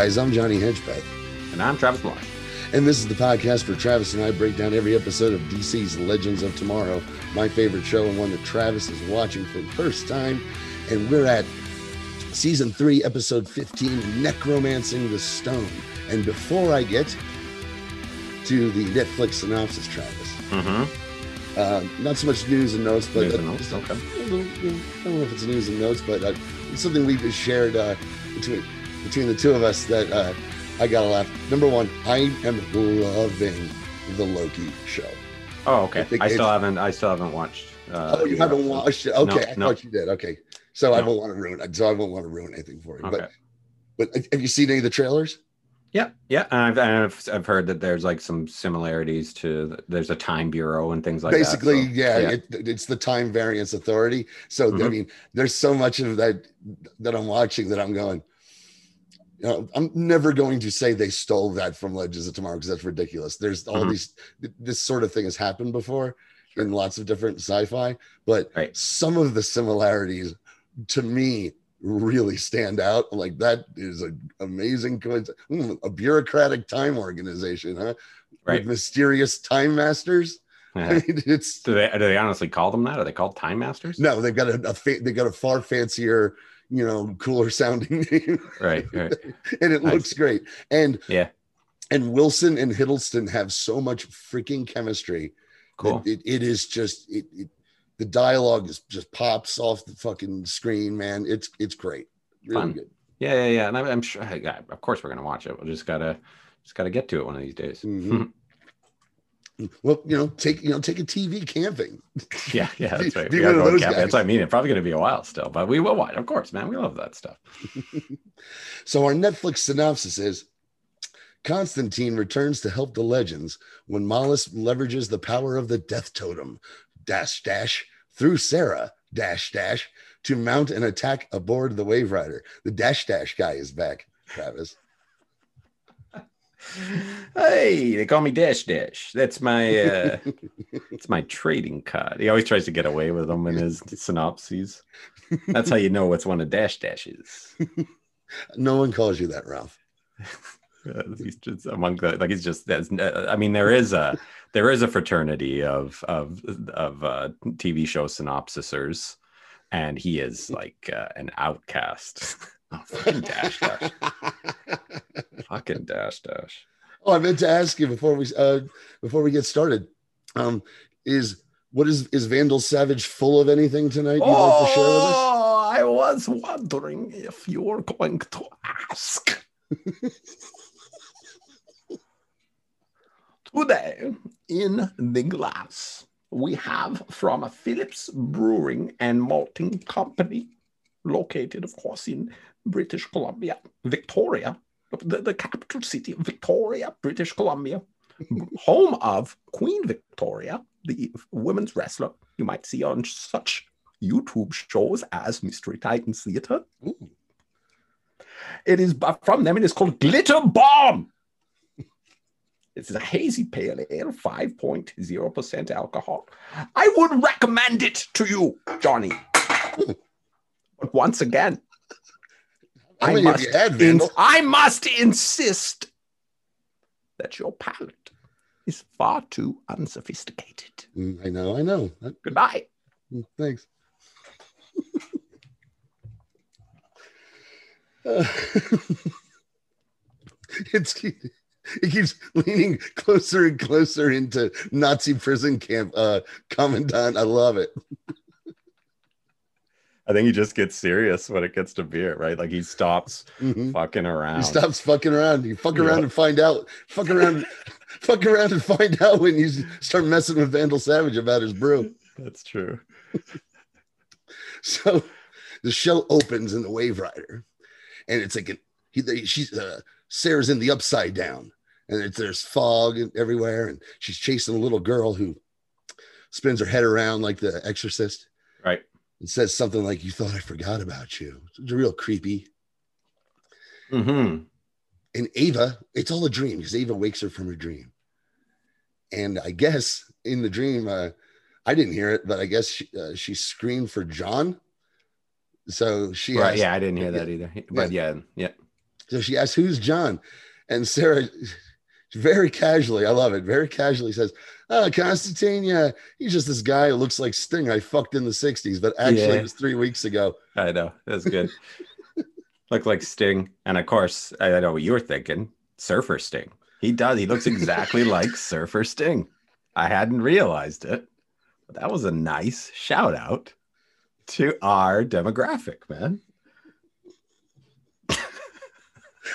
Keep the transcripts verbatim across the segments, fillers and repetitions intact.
guys. I'm Johnny Hedgeback. And I'm Travis Moore. And this is the podcast where Travis and I break down every episode of D C's Legends of Tomorrow, my favorite show and one that Travis is watching for the first time. And we're at season three, episode fifteen, Necromancing the Stone. And before I get to the Netflix synopsis, Travis, mm-hmm. uh, not so much news and notes, but news and notes. Okay. I don't know if it's news and notes, but uh, it's something we've shared uh, between between the two of us that uh, I gotta laugh. Number one, I am loving the Loki show. Oh, okay. I, I still haven't. I still haven't watched. Uh, oh, you haven't watched it? Okay, no, I no. thought you did. Okay, so no. I don't want to ruin. So I won't want to ruin anything for you. Okay. But but have you seen any of the trailers? Yeah, yeah, and I've, I've I've heard that there's like some similarities to there's a time bureau and things like basically, that. Basically, so, yeah, yeah. It, it's the Time Variance Authority. So mm-hmm. I mean, there's so much of that that I'm watching that I'm going, you know, I'm never going to say they stole that from Legends of Tomorrow because that's ridiculous. There's all mm-hmm. these this sort of thing has happened before sure. in lots of different sci-fi, but right. some of the similarities to me really stand out. I'm like, that is an amazing coincidence. Mm, a bureaucratic time organization, huh? Right. With mysterious time masters. Yeah. I mean, it's do they do they honestly call them that? Are they called time masters? No, they've got a, a fa- they've got a far fancier, you know, cooler sounding name. Right, right. And it looks great. And yeah, and Wilson and Hiddleston have so much freaking chemistry. Cool. It, it is just it. it The dialogue is just pops off the fucking screen, man. It's it's great, really Fun. good. Yeah, yeah, yeah. And I'm, I'm sure, of course, we're gonna watch it. We just gotta just gotta get to it one of these days. Mm-hmm. Well, you know, take you know take a T V camping. Yeah, yeah, that's right. We gotta go camping. That's what I mean. It's probably gonna be a while still, but we will watch, of course, man. We love that stuff. So our Netflix synopsis is: Constantine returns to help the legends when Mollusk leverages the power of the death totem. Dash dash through Sarah dash dash to mount an attack aboard the Wave Rider. The dash dash guy is back, Travis. Hey, they call me Dash Dash. That's my uh it's my trading card. He always tries to get away with them in his synopses. That's how you know what's one of Dash Dashes. No one calls you that, Ralph. Uh, he's just among the like he's just I mean there is a there is a fraternity of of of uh, T V show synopsisers, and he is like uh, an outcast. Oh, fucking dash dash. Fucking dash dash. Oh, I meant to ask you before we uh, before we get started. Um, is what is is Vandal Savage full of anything tonight? Oh, you'd like to share with us? Oh, I was wondering if you were going to ask. Today in the glass we have from a Phillips Brewing and Malting Company, located of course in British Columbia, Victoria, the, the capital city of Victoria, British Columbia, home of Queen Victoria, the women's wrestler you might see on such YouTube shows as Mystery Titans Theater. Ooh. It is from them. It is called Glitter Bomb. It's a hazy pale ale, five point zero percent alcohol. I would recommend it to you, Johnny. But once again, I must, had, in, I must insist that your palate is far too unsophisticated. I know, I know. Goodbye. Thanks. Uh, it's it keeps leaning closer and closer into Nazi prison camp uh commandant. I love it. I think he just gets serious when it gets to beer, right? Like he stops mm-hmm. fucking around. He stops fucking around. You fuck around yeah. and find out. Fuck around fuck around and find out when you start messing with Vandal Savage about his brew. That's true. So the show opens in the Wave Rider. And it's like an, he, they, she's uh, Sarah's in the upside down, and it's, there's fog everywhere, and she's chasing a little girl who spins her head around like the Exorcist, right? And says something like, "You thought I forgot about you." It's real creepy. Mm-hmm. And Ava, it's all a dream because Ava wakes her from her dream, and I guess in the dream, uh, I didn't hear it, but I guess she, uh, she screamed for John. So she right, asked, yeah, I didn't hear that either. But yeah, yeah. yeah. So she asks, who's John? And Sarah, very casually, I love it, very casually says, oh, Constantine, yeah, he's just this guy who looks like Sting I fucked in the sixties, but actually yeah. It was three weeks ago. I know, that's good. Looked like Sting. And of course, I know what you were thinking, Surfer Sting. He does, he looks exactly like Surfer Sting. I hadn't realized it, but that was a nice shout out to our demographic, man.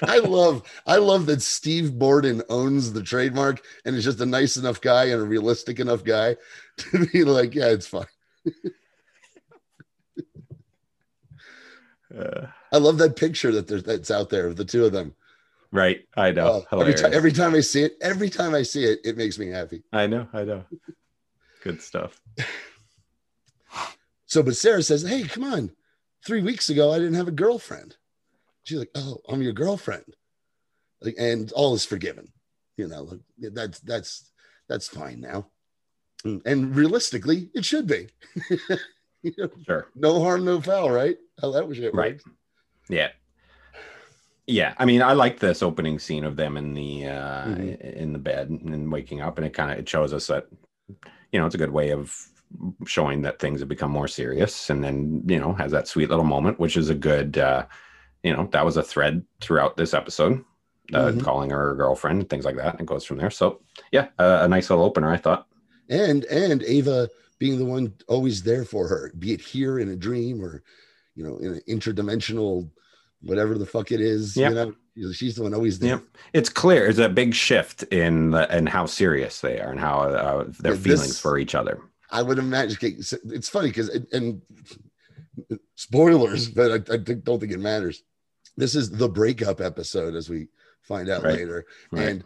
I love, I love that Steve Borden owns the trademark and is just a nice enough guy and a realistic enough guy to be like, yeah, it's fine. uh, I love that picture that there's that's out there of the two of them. Right, I know. Uh, every, t- every time I see it, every time I see it, it makes me happy. I know, I know. Good stuff. So, but Sarah says, hey, come on. Three weeks ago, I didn't have a girlfriend. She's like, oh, I'm your girlfriend. Like, and all is forgiven. You know, like, that's, that's, that's fine now. Mm. And realistically, it should be. You know, sure. No harm, no foul, right? How that was it. Right. Yeah. Yeah. I mean, I like this opening scene of them in the, uh, mm-hmm. in the bed and waking up. And it kind of, it shows us that, you know, it's a good way of showing that things have become more serious. And then, you know, has that sweet little moment, which is a good, uh, you know, that was a thread throughout this episode, uh, mm-hmm. calling her a girlfriend, things like that. And it goes from there. So, yeah, uh, a nice little opener, I thought. And and Ava being the one always there for her, be it here in a dream or, you know, in an interdimensional, whatever the fuck it is. Yep. You know, she's the one always there. Yep. It's clear. It's a big shift in the, in how serious they are and how uh, their yeah, feelings this, for each other. I would imagine. It's funny because, it, and spoilers, but I, I don't think it matters. This is the breakup episode, as we find out right. later. Right. And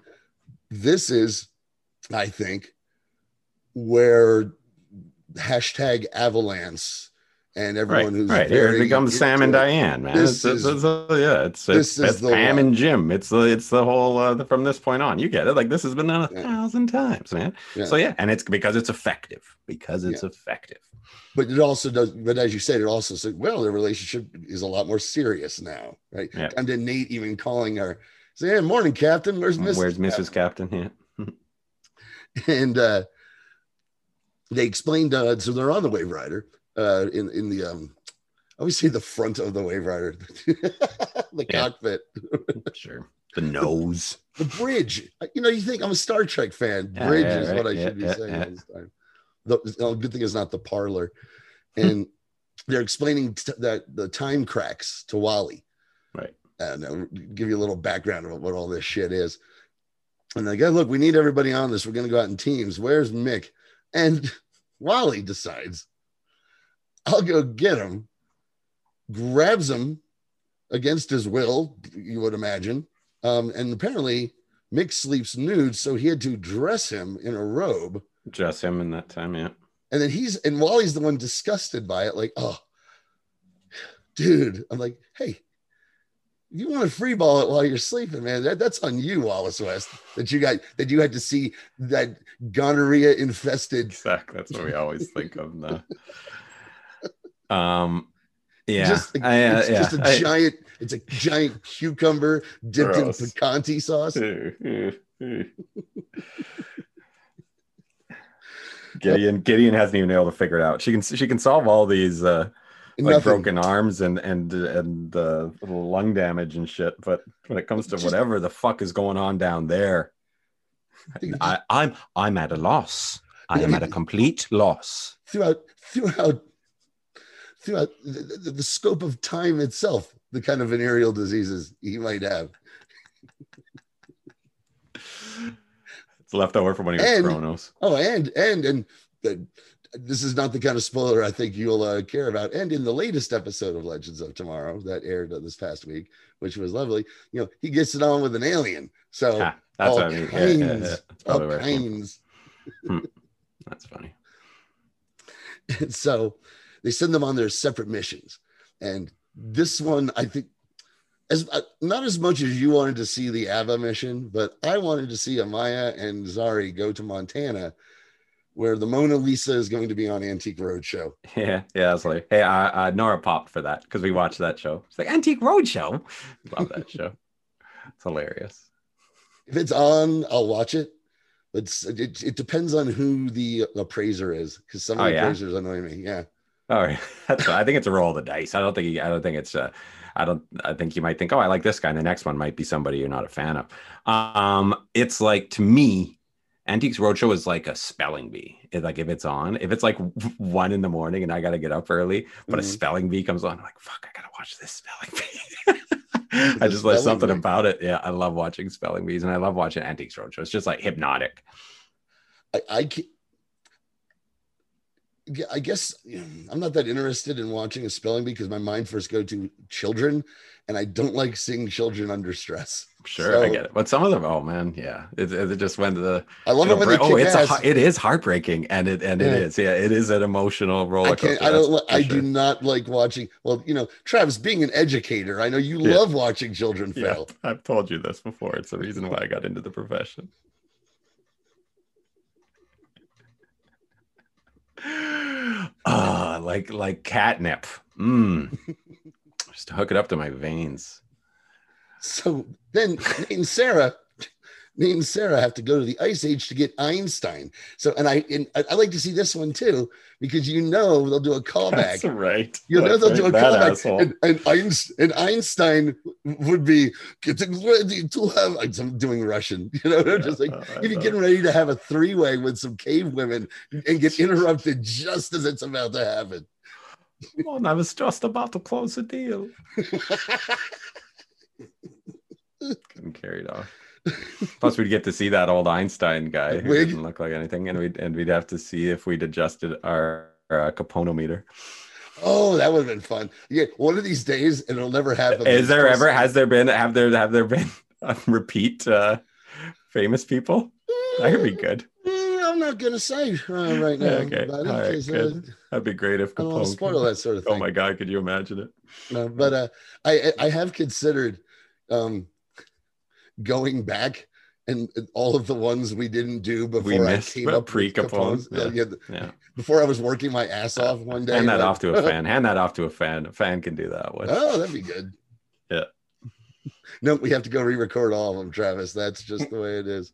this is, I think, where hashtag Avalanche and everyone right. who's right here it becomes Sam and it. Diane, man. This it's, is, it's, it's, yeah, it's, this it's, is it's the Pam one. And Jim. It's the it's the whole uh, the, from this point on. You get it. Like this has been done a yeah. thousand times, man. Yeah. So yeah, and it's because it's effective. Because it's yeah. effective. But it also does. But as you said, it also said, well, the relationship is a lot more serious now, right? Yeah. And then Nate even calling her, saying, hey, "Morning, Captain. Where's Missus Where's Missus Captain?" Captain? Yeah. And uh, they explained uh, so they're on the Wave Rider. Uh, in in the um, I always say the front of the Wave Rider, the yeah. cockpit, sure, the nose, the bridge. You know, you think I'm a Star Trek fan. Yeah, bridge yeah, is right. what I yeah, should yeah, be saying yeah. this time. The oh, good thing is not the parlor. And they're explaining t- that the time cracks to Wally. Right. And I'll give you a little background about what all this shit is. And they're like, oh, look, we need everybody on this. We're going to go out in teams. Where's Mick? And Wally decides, I'll go get him, grabs him against his will, you would imagine. Um, and apparently Mick sleeps nude, so he had to dress him in a robe. Dress him in that time, yeah. And then he's, and Wally's the one disgusted by it, like, oh, dude. I'm like, hey, you want to freeball it while you're sleeping, man. That, that's on you, Wallace West, that you got, that you had to see that gonorrhea infested. Exactly, that's what we always think of now. Um, yeah, just a, I, uh, it's yeah. just a I, giant, it's a giant cucumber dipped gross. in picante sauce. Gideon, Gideon hasn't even been able to figure it out. She can, she can solve all these, uh, like Nothing. broken arms and, and, and, uh, little lung damage and shit. But when it comes to just, whatever the fuck is going on down there, I, I, I'm, I'm at a loss. I am at a complete loss throughout, throughout. Throughout the, the, the scope of time itself, the kind of venereal diseases he might have. It's left over from when he was Kronos. Oh, and, and, and the, this is not the kind of spoiler I think you'll uh, care about. And in the latest episode of Legends of Tomorrow that aired this past week, which was lovely, you know, he gets it on with an alien. So ah, that's all what I mean. Kinds, yeah, yeah, yeah. All right. kinds. Hmm. That's funny. And so, they send them on their separate missions. And this one, I think, as uh, not as much as you wanted to see the Ava mission, but I wanted to see Amaya and Zari go to Montana, where the Mona Lisa is going to be on Antique Roadshow. Yeah, yeah, I was like, hey, uh, uh, Nora popped for that because we watched that show. It's like, Antique Roadshow? Love that show. It's hilarious. If it's on, I'll watch it. It's, it, it depends on who the appraiser is, because some of the oh, yeah? appraisers annoy me. Yeah. All right. That's, I think it's a roll of the dice. I don't think you, I don't think it's uh, I don't I think you might think, oh, I like this guy. And the next one might be somebody you're not a fan of. Um, it's like, to me, Antiques Roadshow is like a spelling bee. It, like if it's on, if it's like one in the morning and I got to get up early, but mm-hmm. a spelling bee comes on, I'm like, fuck, I got to watch this spelling bee. I just love something bee. about it. Yeah, I love watching spelling bees and I love watching Antiques Roadshow. It's just like hypnotic. I, I can't. I guess I'm not that interested in watching a spelling bee because my mind first go to children, and I don't like seeing children under stress. Sure, so, I get it. But some of them, oh man, yeah, it, it just went to the. I love it when they kick oh, it's ass. A, it is heartbreaking, and it and yeah. it is, yeah, it is an emotional roller coaster. I, I don't, I sure. do not like watching. Well, you know, Travis, being an educator, I know you yeah. love watching children fail. Yeah, I've told you this before. It's the reason why I got into the profession. Uh, like like catnip. Mm. Just to hook it up to my veins. So then Nate and Sarah, Nate and Sarah have to go to the Ice Age to get Einstein. So and I and I like to see this one too, because you know they'll do a callback. That's right. You know That's they'll right. do a callback. And, and, Einstein, and Einstein would be getting ready to have I'm doing Russian, you know, yeah, just like if you're know. getting ready to have a three-way with some cave women and get interrupted just as it's about to happen. Come on, I was just about to close the deal. Getting carried off. Plus, we'd get to see that old Einstein guy who didn't look like anything, and we'd and we'd have to see if we'd adjusted our, our Caponometer. Oh, that would have been fun. Yeah, one of these days, and it'll never happen. Is there ever time. has there been have there have there been uh, repeat uh, famous people? That could be good. I'm not gonna say uh, right now. Okay, all right, good. That'd be great if Capone. I don't want to spoil that sort of thing. Oh my God, could you imagine it? No, but uh, I I have considered. Um, going back and all of the ones we didn't do before missed, I came up pre Capone yeah. yeah, yeah. before I was working my ass off one day. Hand that like, off to a fan. Hand that off to a fan. A fan can do that one. Oh, that'd be good. Yeah. No, we have to go re-record all of them, Travis. That's just the way it is.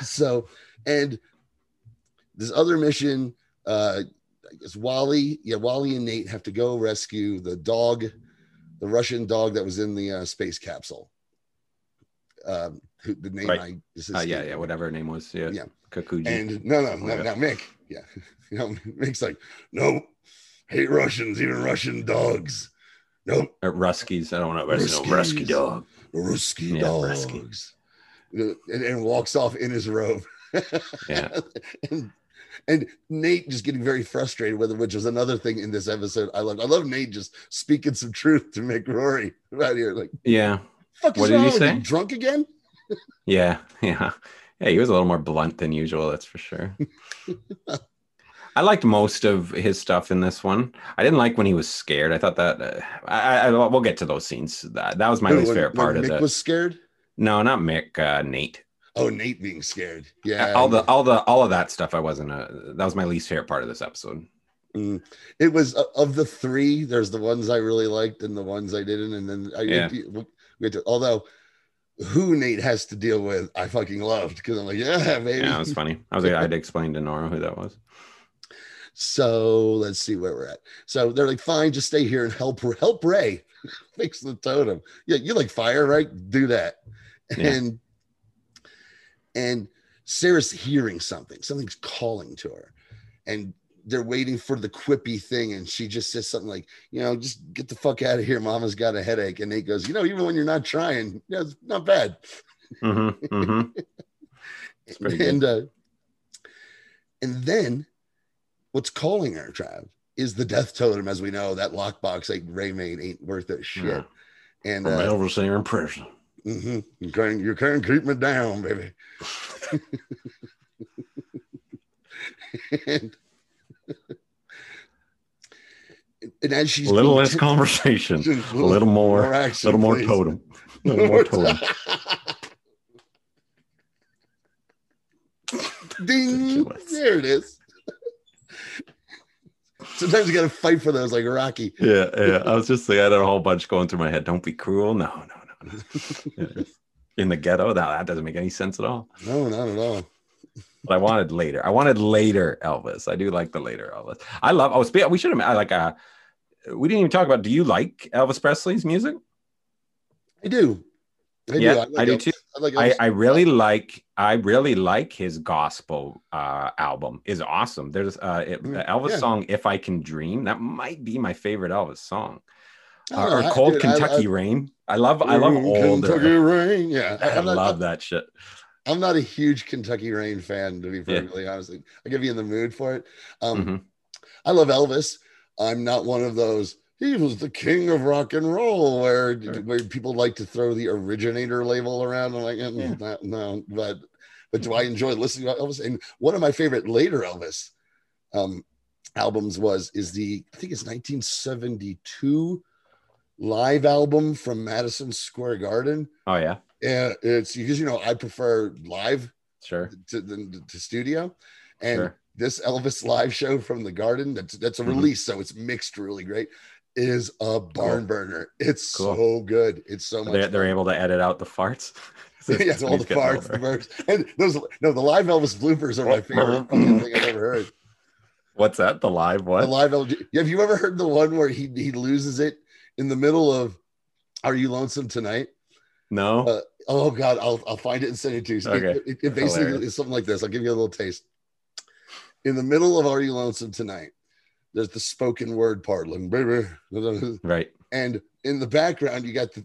So, and this other mission, uh, I guess Wally, yeah, Wally and Nate have to go rescue the dog, the Russian dog that was in the uh, space capsule. Um, who, the name right. I this is uh, yeah, yeah, whatever her name was, yeah, yeah, Kakuji. And no, no, no, no, Mick, yeah, you know, Mick's like, no, hate Russians, even Russian dogs, no, or Ruskies. I don't know, but Ruskies. No Rusky dog, Rusky yeah, dogs, Ruskies. And, and walks off in his robe, yeah, and, and Nate just getting very frustrated with it, which was another thing in this episode. I love, I love Nate just speaking some truth to Mick Rory right here, like, yeah. Fuck what did he say? Drunk again? yeah, yeah, yeah. He was a little more blunt than usual. That's for sure. I liked most of his stuff in this one. I didn't like when he was scared. I thought that uh, I, I we'll get to those scenes. That, that was my no, least when, favorite part of it. Mick was scared. No, not Mick. Uh, Nate. Oh, Nate being scared. Yeah. All the all the all of that stuff. I wasn't. Uh, that was my least favorite part of this episode. Mm. It was uh, of the three. There's the ones I really liked and the ones I didn't, and then I. Yeah. It, To, although who Nate has to deal with, I fucking loved because I'm like, yeah, baby. Yeah, it was funny. I was like, I'd explain to Nora who that was. So let's see where we're at. So they're like, fine, just stay here and help help Ray fix the totem. Yeah, you like fire, right? Do that. Yeah. And and Sarah's hearing something. Something's calling to her, and they're waiting for the quippy thing. And she just says something like, you know, just get the fuck out of here. Mama's got a headache. And Nate goes, you know, even when you're not trying, yeah, it's not bad. Mm-hmm, mm-hmm. It's pretty good. And, uh, and then what's calling her, Trav, is the death totem. As we know, that lockbox like Ray made ain't worth that shit. Yeah. And uh, ever seen her in prison. Mm-hmm. You can't, you can't keep me down, baby. and, and as she's a little less t- conversation, a little more, a little more totem, a little more totem. Ding! There it is. Sometimes you got to fight for those, like Rocky. Yeah, yeah. I was just like, I had a whole bunch going through my head. Don't be cruel. No, no, In the ghetto? No, that doesn't make any sense at all. No, not at all. But I wanted later. I wanted later Elvis. I do like the later Elvis. I love. Oh, speak, we should have like a. We didn't even talk about. Do you like Elvis Presley's music? I do. I yeah, do. I, like I do too. I, like I, I really like. I really like his gospel uh, album. It's awesome. There's uh, it, the Elvis yeah. song "If I Can Dream." That might be my favorite Elvis song. Uh, know, or "Cold I, Kentucky I, I, Rain." I love. I love old Kentucky Rain. Yeah, I, I love not, that shit. I'm not a huge Kentucky Rain fan, to be perfectly yeah. honest. I could be in the mood for it. Um, mm-hmm. I love Elvis. I'm not one of those, he was the king of rock and roll, where, sure. where people like to throw the originator label around. I'm like, mm, yeah. not, no, but but do I enjoy listening to Elvis? And one of my favorite later Elvis um, albums was, is the, I think it's nineteen seventy-two live album from Madison Square Garden. Oh, yeah. Yeah, it's because, you know, I prefer live sure to the to studio, and sure. this Elvis live show from the Garden, that's that's a release, mm-hmm. so it's mixed really great, is a barn cool. burner. It's cool. so good. It's so much. They're, they're able to edit out the farts. Yes, all the farts, the burps, and those. No, the live Elvis bloopers are my favorite thing I've ever heard. What's that? The live what? The live Elvis. Have you ever heard the one where he he loses it in the middle of "Are You Lonesome Tonight"? No. Uh, oh God, I'll I'll find it and send it to you. Okay. It, it, it basically Hilarious. Is something like this. I'll give you a little taste. In the middle of "Are You Lonesome Tonight," there's the spoken word part, like baby, right? And in the background, you got the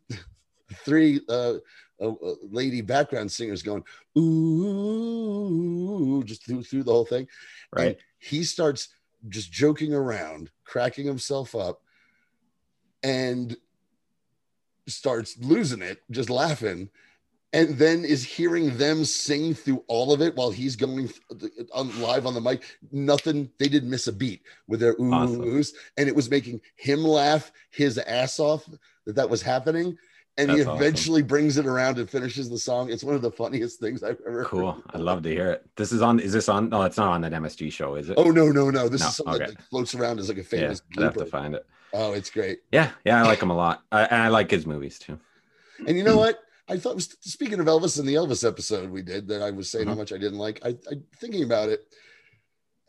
three uh, uh, lady background singers going ooh, just through through the whole thing. Right. And he starts just joking around, cracking himself up, and starts losing it, just laughing, and then is hearing them sing through all of it while he's going th- on live on the mic. Nothing, they didn't miss a beat with their ooh, awesome. Oohs, and it was making him laugh his ass off that that was happening. And That's he eventually awesome. Brings it around and finishes the song. It's one of the funniest things I've ever cool. heard. I'd love to hear it. This is on, is this on? No, it's not on that M S G show, is it? Oh, no, no, no. This no, is something okay. that like, floats around as like a famous yeah, I'd have to find it. Oh, it's great. Yeah, yeah, I like him a lot. I, and I like his movies, too. And you know what? I thought, was, speaking of Elvis in the Elvis episode we did, that I was saying mm-hmm. how much I didn't like, I, I thinking about it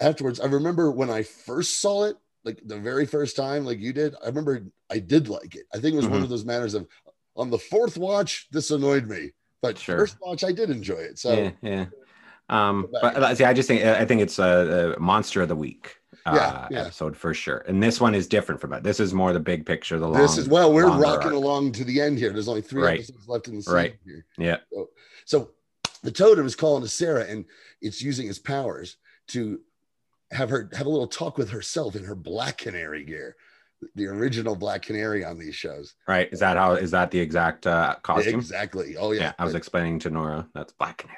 afterwards, I remember when I first saw it, like the very first time, like you did, I remember I did like it. I think it was mm-hmm. one of those matters of, on the fourth watch, this annoyed me. But sure. first watch, I did enjoy it. So, yeah, yeah. Um, but see, I just think, I think it's a, a monster of the week. Uh, yeah, yeah. episode for sure, and this one is different from that. This is more the big picture. The long, this is well, we're rocking arc. Along to the end here. There's only three right. episodes left in the season. Right. Here. Yeah. So, so the totem is calling to Sarah, and it's using its powers to have her have a little talk with herself in her Black Canary gear, the original Black Canary on these shows. Right? Is that how? Is that the exact uh, costume? Exactly. Oh yeah. yeah I was and, explaining to Nora that's Black Canary.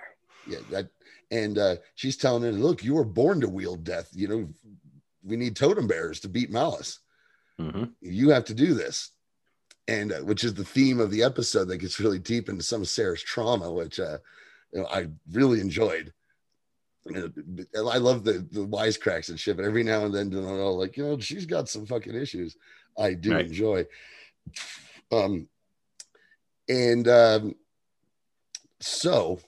Yeah. That, and uh, she's telling her, "Look, you were born to wield death. You know." We need totem bearers to beat malice. Mm-hmm. You have to do this. And uh, which is the theme of the episode that gets really deep into some of Sarah's trauma, which uh, you know, I really enjoyed. You know, I love the, the wisecracks and shit, but every now and then, you know, like, you know, she's got some fucking issues. I do right. enjoy. Um, and um, so,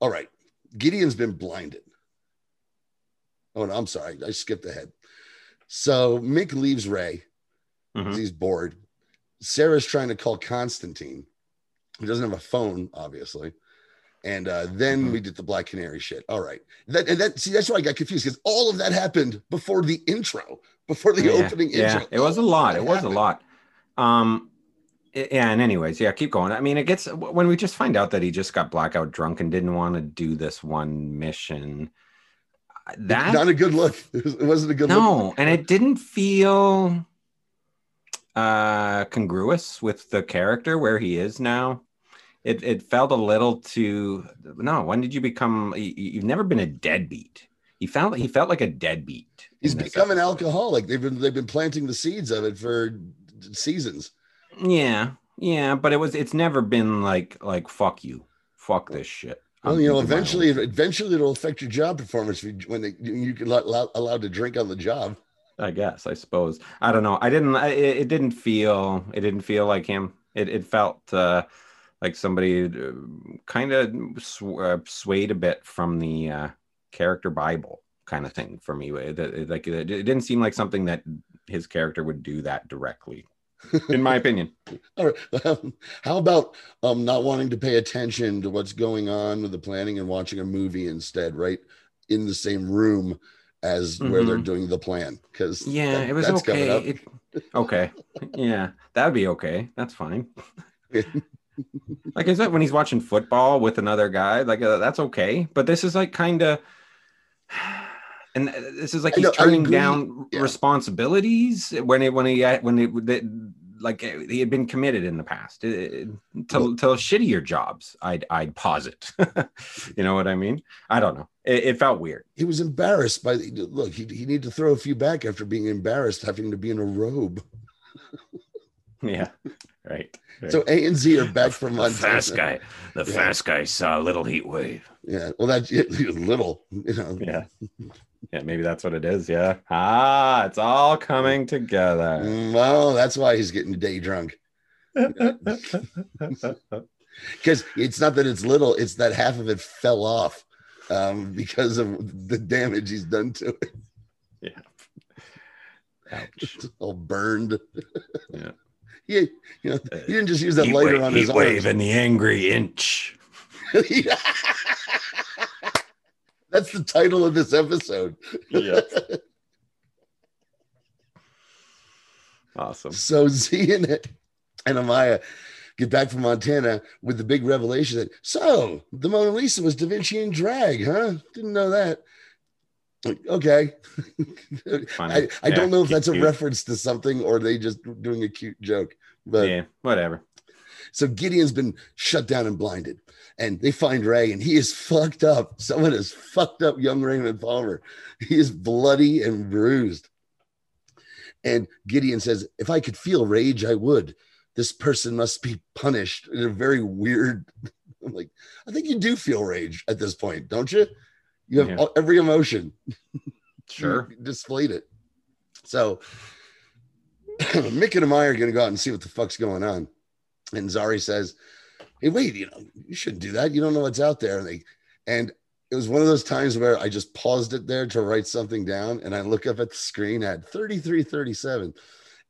all right, Gideon's been blinded. Oh, no, I'm sorry. I skipped ahead. So Mick leaves Ray. Mm-hmm. He's bored. Sarah's trying to call Constantine. He doesn't have a phone, obviously. And uh, then mm-hmm. we did the Black Canary shit. All right. That, and that, see, that's why I got confused, because all of that happened before the intro, before the yeah, opening yeah. intro. It was a lot. It was happened. a lot. Um, it, yeah. And anyways, yeah, keep going. I mean, it gets when we just find out that he just got blackout drunk and didn't want to do this one mission. That not a good look. It wasn't a good no, look. No, and it didn't feel uh, congruous with the character where he is now. It it felt a little too. No, when did you become? You, you've never been a deadbeat. He felt he felt like a deadbeat. He's become an alcoholic. They've been they've been planting the seeds of it for seasons. Yeah, yeah, but it was it's never been like like fuck you, fuck this shit. Well, you know, eventually, eventually it'll affect your job performance when they, you get allowed, allowed to drink on the job. I guess, I suppose. I don't know. I didn't. I, it didn't feel. It didn't feel like him. It it felt. Uh, like somebody uh, kind of sw- uh, swayed a bit from the uh, character Bible kind of thing for me. That, like, it didn't seem like something that his character would do that directly, in my opinion. All right. um, how about um, not wanting to pay attention to what's going on with the planning and watching a movie instead, right? In the same room as mm-hmm. where they're doing the plan. Because yeah, that, it was that's okay. Coming up. It, okay. Yeah, that'd be okay. That's fine. Like I said, when he's watching football with another guy, like uh, that's okay. But this is like kind of, and this is like he's know, turning down yeah. responsibilities when it when he when it they, like he had been committed in the past it, to well, to shittier jobs. I'd I'd posit, you know what I mean? I don't know. It, it felt weird. He was embarrassed by the look. He he needed to throw a few back after being embarrassed having to be in a robe. Yeah. Right, right. So A and Z are back from Montana. The fast guy, the yeah. fast guy saw a little heat wave. Yeah, well, that's it, little, you know. Yeah, yeah, maybe that's what it is. Yeah, ah, it's all coming together. Well, that's why he's getting day drunk. Because it's not that it's little; it's that half of it fell off um, because of the damage he's done to it. Yeah, ouch! It's all burned. Yeah. Yeah, you know, he didn't just use that heat lighter wave, on his arm. Wave and the angry inch. That's the title of this episode. Yeah. Awesome. So Z and, and Amaya get back from Montana with the big revelation that so the Mona Lisa was Da Vinci in drag, huh? Didn't know that. Okay. I, I yeah, don't know if that's a cute. reference to something or they just doing a cute joke. But yeah, whatever. So Gideon's been shut down and blinded. And they find Ray and he is fucked up. Someone has fucked up young Raymond Palmer. He is bloody and bruised. And Gideon says, if I could feel rage, I would. This person must be punished in a very weird. I'm like, I think you do feel rage at this point, don't you? You have yeah. all, every emotion. Sure. Displayed it. So Mick and Amaya are going to go out and see what the fuck's going on. And Zari says, hey, wait, you know, you shouldn't do that. You don't know what's out there. And, they, and it was one of those times where I just paused it there to write something down. And I look up at the screen at thirty-three thirty-seven.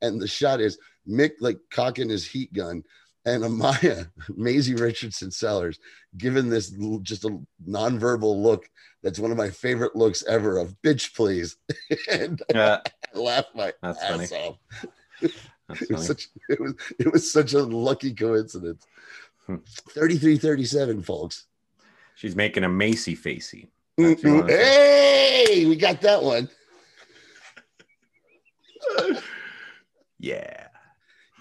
And the shot is Mick like cocking his heat gun. And Amaya, Maisie Richardson Sellers, given this just a nonverbal look, that's one of my favorite looks ever of bitch, please. And uh, I laughed my that's ass funny. off. That's it, was funny. Such, it, was, it was such a lucky coincidence. Hmm. thirty-three thirty-seven, folks. She's making a Macy facey. Hey, we got that one. Yeah.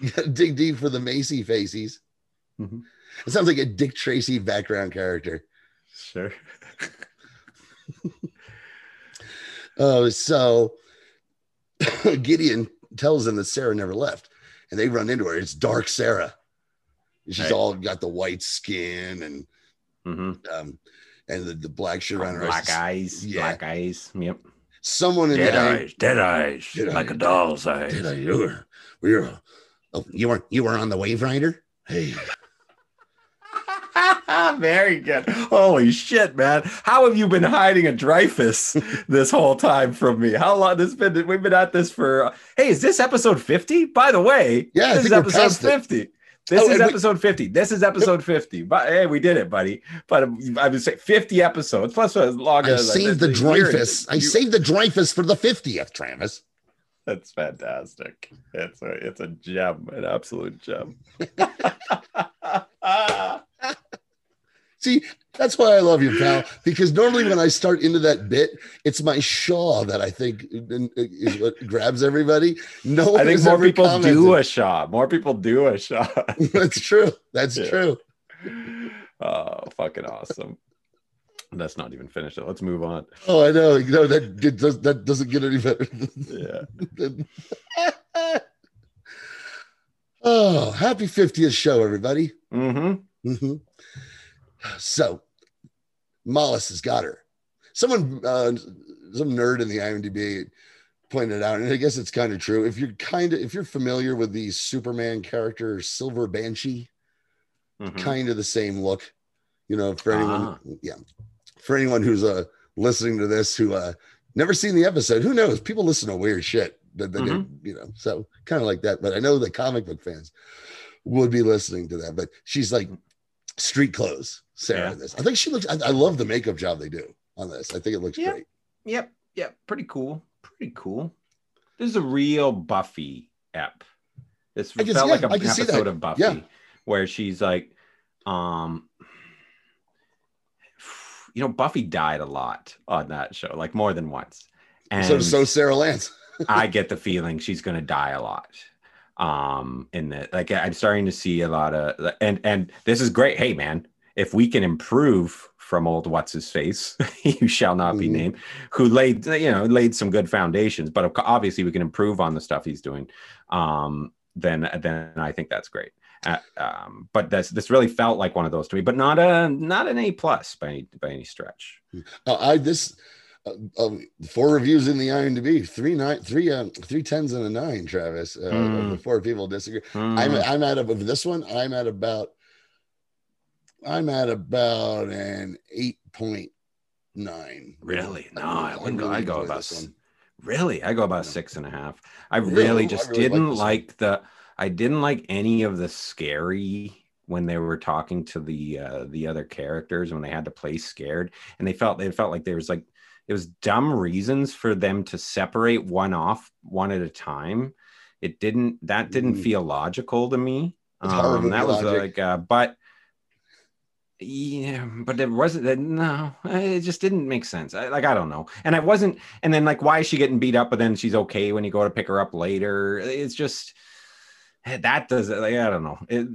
You gotta dig deep for the Macy faces. Mm-hmm. It sounds like a Dick Tracy background character. Sure. Oh, so Gideon tells them that Sarah never left, and they run into her. It's dark Sarah. She's right. all got the white skin and mm-hmm. um, and the, the black shirt around her. Black eyes. Yeah. Black eyes. Yep. Someone in dead the eyes, eye, dead eyes, dead like eye, a doll's eyes. Dead eye. You were, we were. Oh, you weren't you were on the Wave Rider? Hey. Very good. Holy shit, man. How have you been hiding a Dreyfus this whole time from me? How long has been we've been at this for uh, hey, is this episode fifty? By the way, yeah, this is episode fifty. It. This oh, is episode we, fifty. This is episode fifty. But hey, we did it, buddy. But um, I would say fifty episodes. Plus, I longer. I saved like, the Dreyfus. I you, saved the Dreyfus for the fiftieth, Travis. That's fantastic. It's a it's a gem, an absolute gem. See, that's why I love you, pal. Because normally when I start into that bit, it's my Shaw that I think is what grabs everybody. No, I think more people commented. do a Shaw. More people do a Shaw. That's true. That's yeah. true. Oh, fucking awesome. That's not even finished. So let's move on. Oh, I know. No, that it does, that doesn't get any better. Yeah. Oh, happy fiftieth show, everybody. Mm-hmm. Mm-hmm. So, Mollusk has got her. Someone, uh, some nerd in the I M D B pointed out, and I guess it's kind of true. If you're kind of, if you're familiar with the Superman character Silver Banshee, mm-hmm. kind of the same look, you know, for anyone, ah. yeah, for anyone who's uh, listening to this, who uh, never seen the episode, who knows? People listen to weird shit that they mm-hmm. do, you know, so kind of like that. But I know the comic book fans would be listening to that, but she's like street clothes, Sarah. Yeah. In this, I think she looks, I, I love the makeup job they do on this. I think it looks yep. great. Yep. Yep. Pretty cool. Pretty cool. This is a real Buffy ep. This felt yeah, like an episode of Buffy yeah. where she's like, um, you know, Buffy died a lot on that show, like more than once. And so, so Sarah Lance. I get the feeling she's going to die a lot. Um, in the, like, I'm starting to see a lot of, and, and this is great. Hey man, if we can improve from old what's his face, you shall not be mm-hmm. named, who laid, you know, laid some good foundations, but obviously we can improve on the stuff he's doing. Um, then, then I think that's great. Uh, um, but this this really felt like one of those to me, but not a not an A plus by any, by any stretch. Uh, I this uh, um, four reviews in the I M D B, three nine three um three tens and a nine. Travis, uh, mm. four people disagree. Mm. I'm I'm at of this one. I'm at about I'm at about an eight point nine. Really? No, I, I wouldn't really go. I go about this one. Really, I go about no. six and a half. I really yeah, just I really didn't like, like the. I didn't like any of the scary when they were talking to the uh, the other characters when they had to play scared, and they felt they felt like there was like it was dumb reasons for them to separate one off one at a time. It didn't that didn't mm. feel logical to me. Um, that was logic. like, uh, but yeah, but it wasn't. No, it just didn't make sense. I, like I don't know, and I wasn't. And then like, why is she getting beat up? But then she's okay when you go to pick her up later. It's just. That doesn't, like, I don't know. It,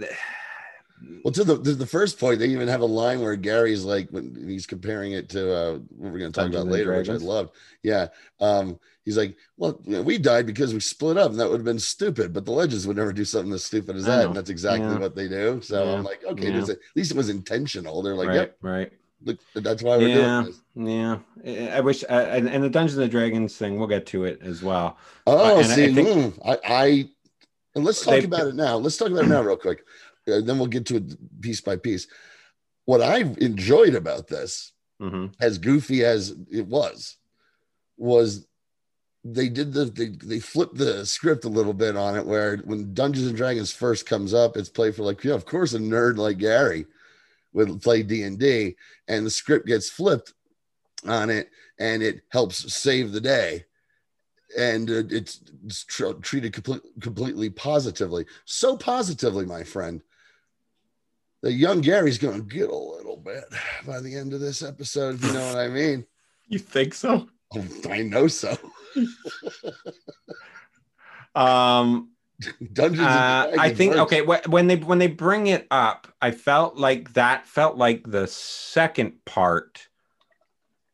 well, to the to the first point, they even have a line where Gary's like, when he's comparing it to uh, what we're going to talk Dungeons about later, Dragons. Which I loved. Yeah. Um, he's like, well, you know, we died because we split up, and that would have been stupid, but the Legends would never do something as stupid as that. And that's exactly yeah. what they do. So yeah. I'm like, okay, yeah. a, at least it was intentional. They're like, right, yep, right. Look, that's why we're yeah, doing this. Yeah, I wish, uh, and, and the Dungeons and Dragons thing, we'll get to it as well. Oh, uh, and see, I, I, think, mm, I, I And let's talk They've, about it now. Let's talk about it now real quick. And then we'll get to it piece by piece. What I've enjoyed about this, mm-hmm. as goofy as it was, was they did the, they, they flipped the script a little bit on it where when Dungeons and Dragons first comes up, it's played for like, yeah, of course a nerd like Gary would play D and D, and the script gets flipped on it and it helps save the day. And uh, it's, it's tr- treated complete, completely positively. So positively, my friend, that young Gary's going to get a little bit by the end of this episode, if you know what I mean. You think so? Oh, I know so. um, Dungeons uh, and I think, works. Okay, wh- when they when they bring it up, I felt like that felt like the second part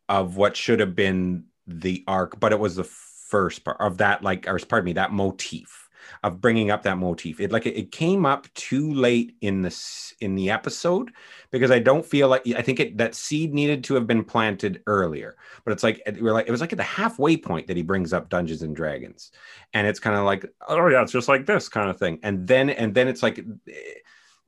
of what should have been the arc, but it was the first part of that, like, or pardon me, that motif of bringing up that motif. It like it, it came up too late in this in the episode because I don't feel like I think it that seed needed to have been planted earlier. But it's like we're like it was like at the halfway point that he brings up Dungeons and Dragons, and it's kind of like oh yeah, it's just like this kind of thing. And then and then it's like,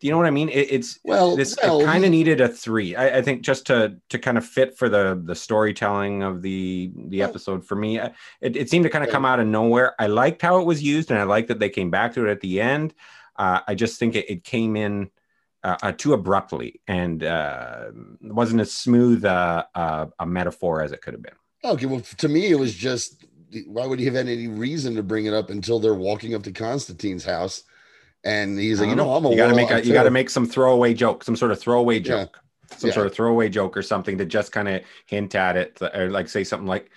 you know what I mean? It, it's well, this well, it kind of needed a three. I, I think just to to kind of fit for the the storytelling of the the well, episode for me. I, it, it seemed to kind of come out of nowhere. I liked how it was used, and I liked that they came back to it at the end. Uh, I just think it, it came in uh, uh, too abruptly and uh, wasn't as smooth uh, uh, a metaphor as it could have been. Okay, well, to me, it was just why would he have any reason to bring it up until they're walking up to Constantine's house? And he's like, you know, I'm a you gotta make a, you gotta make some throwaway joke, some sort of throwaway joke, yeah. some yeah. sort of throwaway joke or something to just kind of hint at it, or like say something like,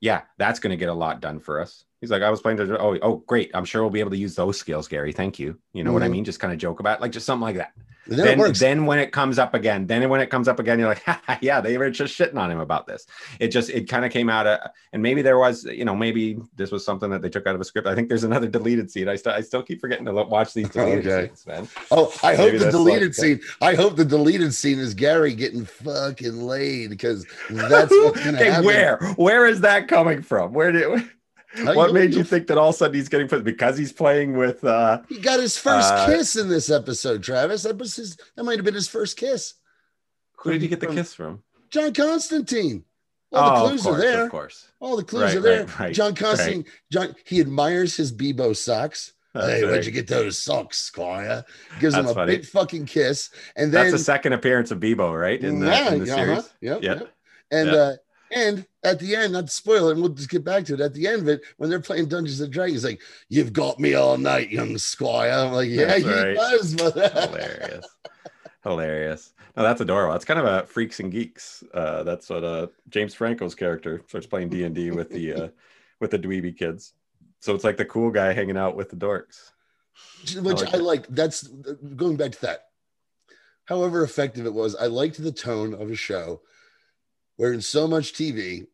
"Yeah, that's gonna get a lot done for us." He's like, "I was playing to, oh, oh, great, I'm sure we'll be able to use those skills, Gary. Thank you." You know mm-hmm. what I mean? Just kind of joke about it, like just something like that. And then, then, then when it comes up again, then when it comes up again, you're like, "Yeah, they were just shitting on him about this." It just it kind of came out of, and maybe there was, you know, maybe this was something that they took out of a script. I think there's another deleted scene. I still I still keep forgetting to look, watch these deleted okay. scenes, man. Oh, I maybe hope the deleted like, scene. I hope the deleted scene is Gary getting fucking laid because that's what's gonna okay, happen. Where where is that coming from? Where did? How what you made you think that all of a sudden he's getting put because he's playing with? Uh, he got his first uh, kiss in this episode, Travis. That was his. That might have been his first kiss. Who did he get the from? kiss from? John Constantine. All the oh, clues course, are there. Of course. All the clues right, are there. Right, right, John Constantine. Right. John. He admires his Bebo socks. That's hey, right. Where'd you get those socks, Squire? Gives That's him a funny. big fucking kiss, and then that's the second appearance of Bebo, right? In the, yeah, in the series. Uh-huh. Yep, yep. Yep. And yep. uh and at the end, not to spoil it, and we'll just get back to it. At the end of it, when they're playing Dungeons and Dragons, like, you've got me all night, young Squire. I'm like, yeah, that's he right. does, mother. Hilarious. Hilarious. No, that's adorable. It's kind of a Freaks and Geeks. Uh, that's what uh, James Franco's character starts playing D and D with the uh, with the dweeby kids. So it's like the cool guy hanging out with the dorks. Which I like. I like. That's going back to that. However effective it was, I liked the tone of a show. We're in so much T V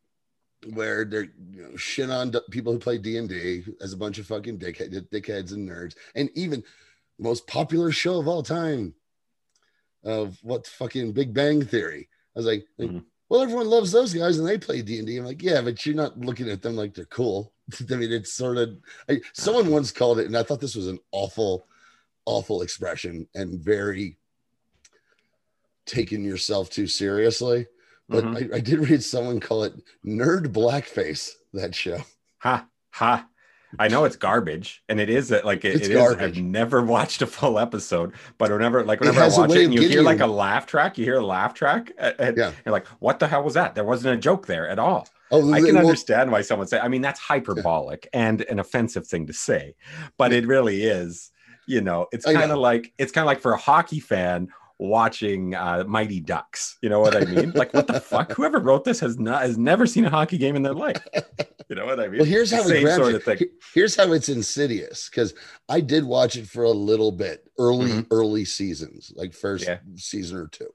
where they're you know, shit on d- people who play D and D as a bunch of fucking dickhead, dickheads and nerds. And even the most popular show of all time of what fucking Big Bang Theory. I was like, like mm-hmm. well, everyone loves those guys and they play D and D. I'm like, yeah, but you're not looking at them like they're cool. I mean, it's sort of, I, someone once called it, and I thought this was an awful, awful expression and very taking yourself too seriously. But mm-hmm. I, I did read someone call it nerd blackface, that show. Ha, ha. I know it's garbage. And it is like, it, it's it is. I've never watched a full episode, but whenever, like, whenever I watch it and you hear like a laugh track, you hear a laugh track, and yeah. you're like, what the hell was that? There wasn't a joke there at all. Oh, I can well, understand why someone said, I mean, that's hyperbolic yeah. and an offensive thing to say, but it really is, you know, it's kind of like, it's kind of like for a hockey fan watching uh Mighty Ducks, you know what I mean? Like, what the fuck? Whoever wrote this has not has never seen a hockey game in their life. You know what I mean? Well, here's how it sort of thing. Here's how it's insidious, because I did watch it for a little bit early, mm-hmm. early seasons, like first yeah. season or two,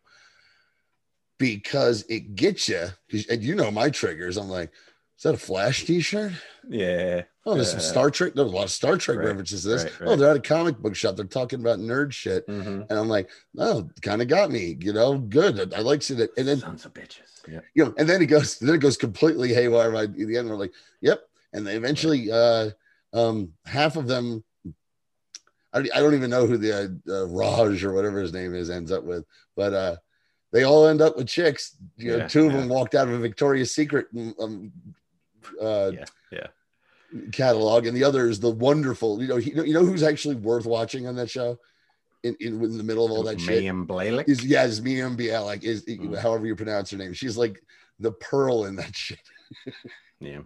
because it gets you. And you know my triggers. I'm like, is that a Flash T-shirt? Yeah. Oh, there's uh, some Star Trek. There's a lot of Star Trek right, references to this. Right, right. Oh, they're at a comic book shop. They're talking about nerd shit. Mm-hmm. And I'm like, oh, kind of got me, you know, good. I, I like seeing it. And then sons of bitches. Yeah. You know, and then it goes, then it goes completely haywire by the end. We're like, yep. And they eventually right. uh, um, half of them, I, I don't even know who the uh, uh, Raj or whatever his name is ends up with, but uh, they all end up with chicks. You know, yeah, two of yeah. them walked out of a Victoria's Secret um, uh, yeah, yeah. catalog, and the other is the wonderful, you know, he, you know who's actually worth watching on that show in in, in the middle of all that Mayim shit is, yeah, is Mayim Bialik, is mm. however you pronounce her name. She's like the pearl in that shit. Yeah.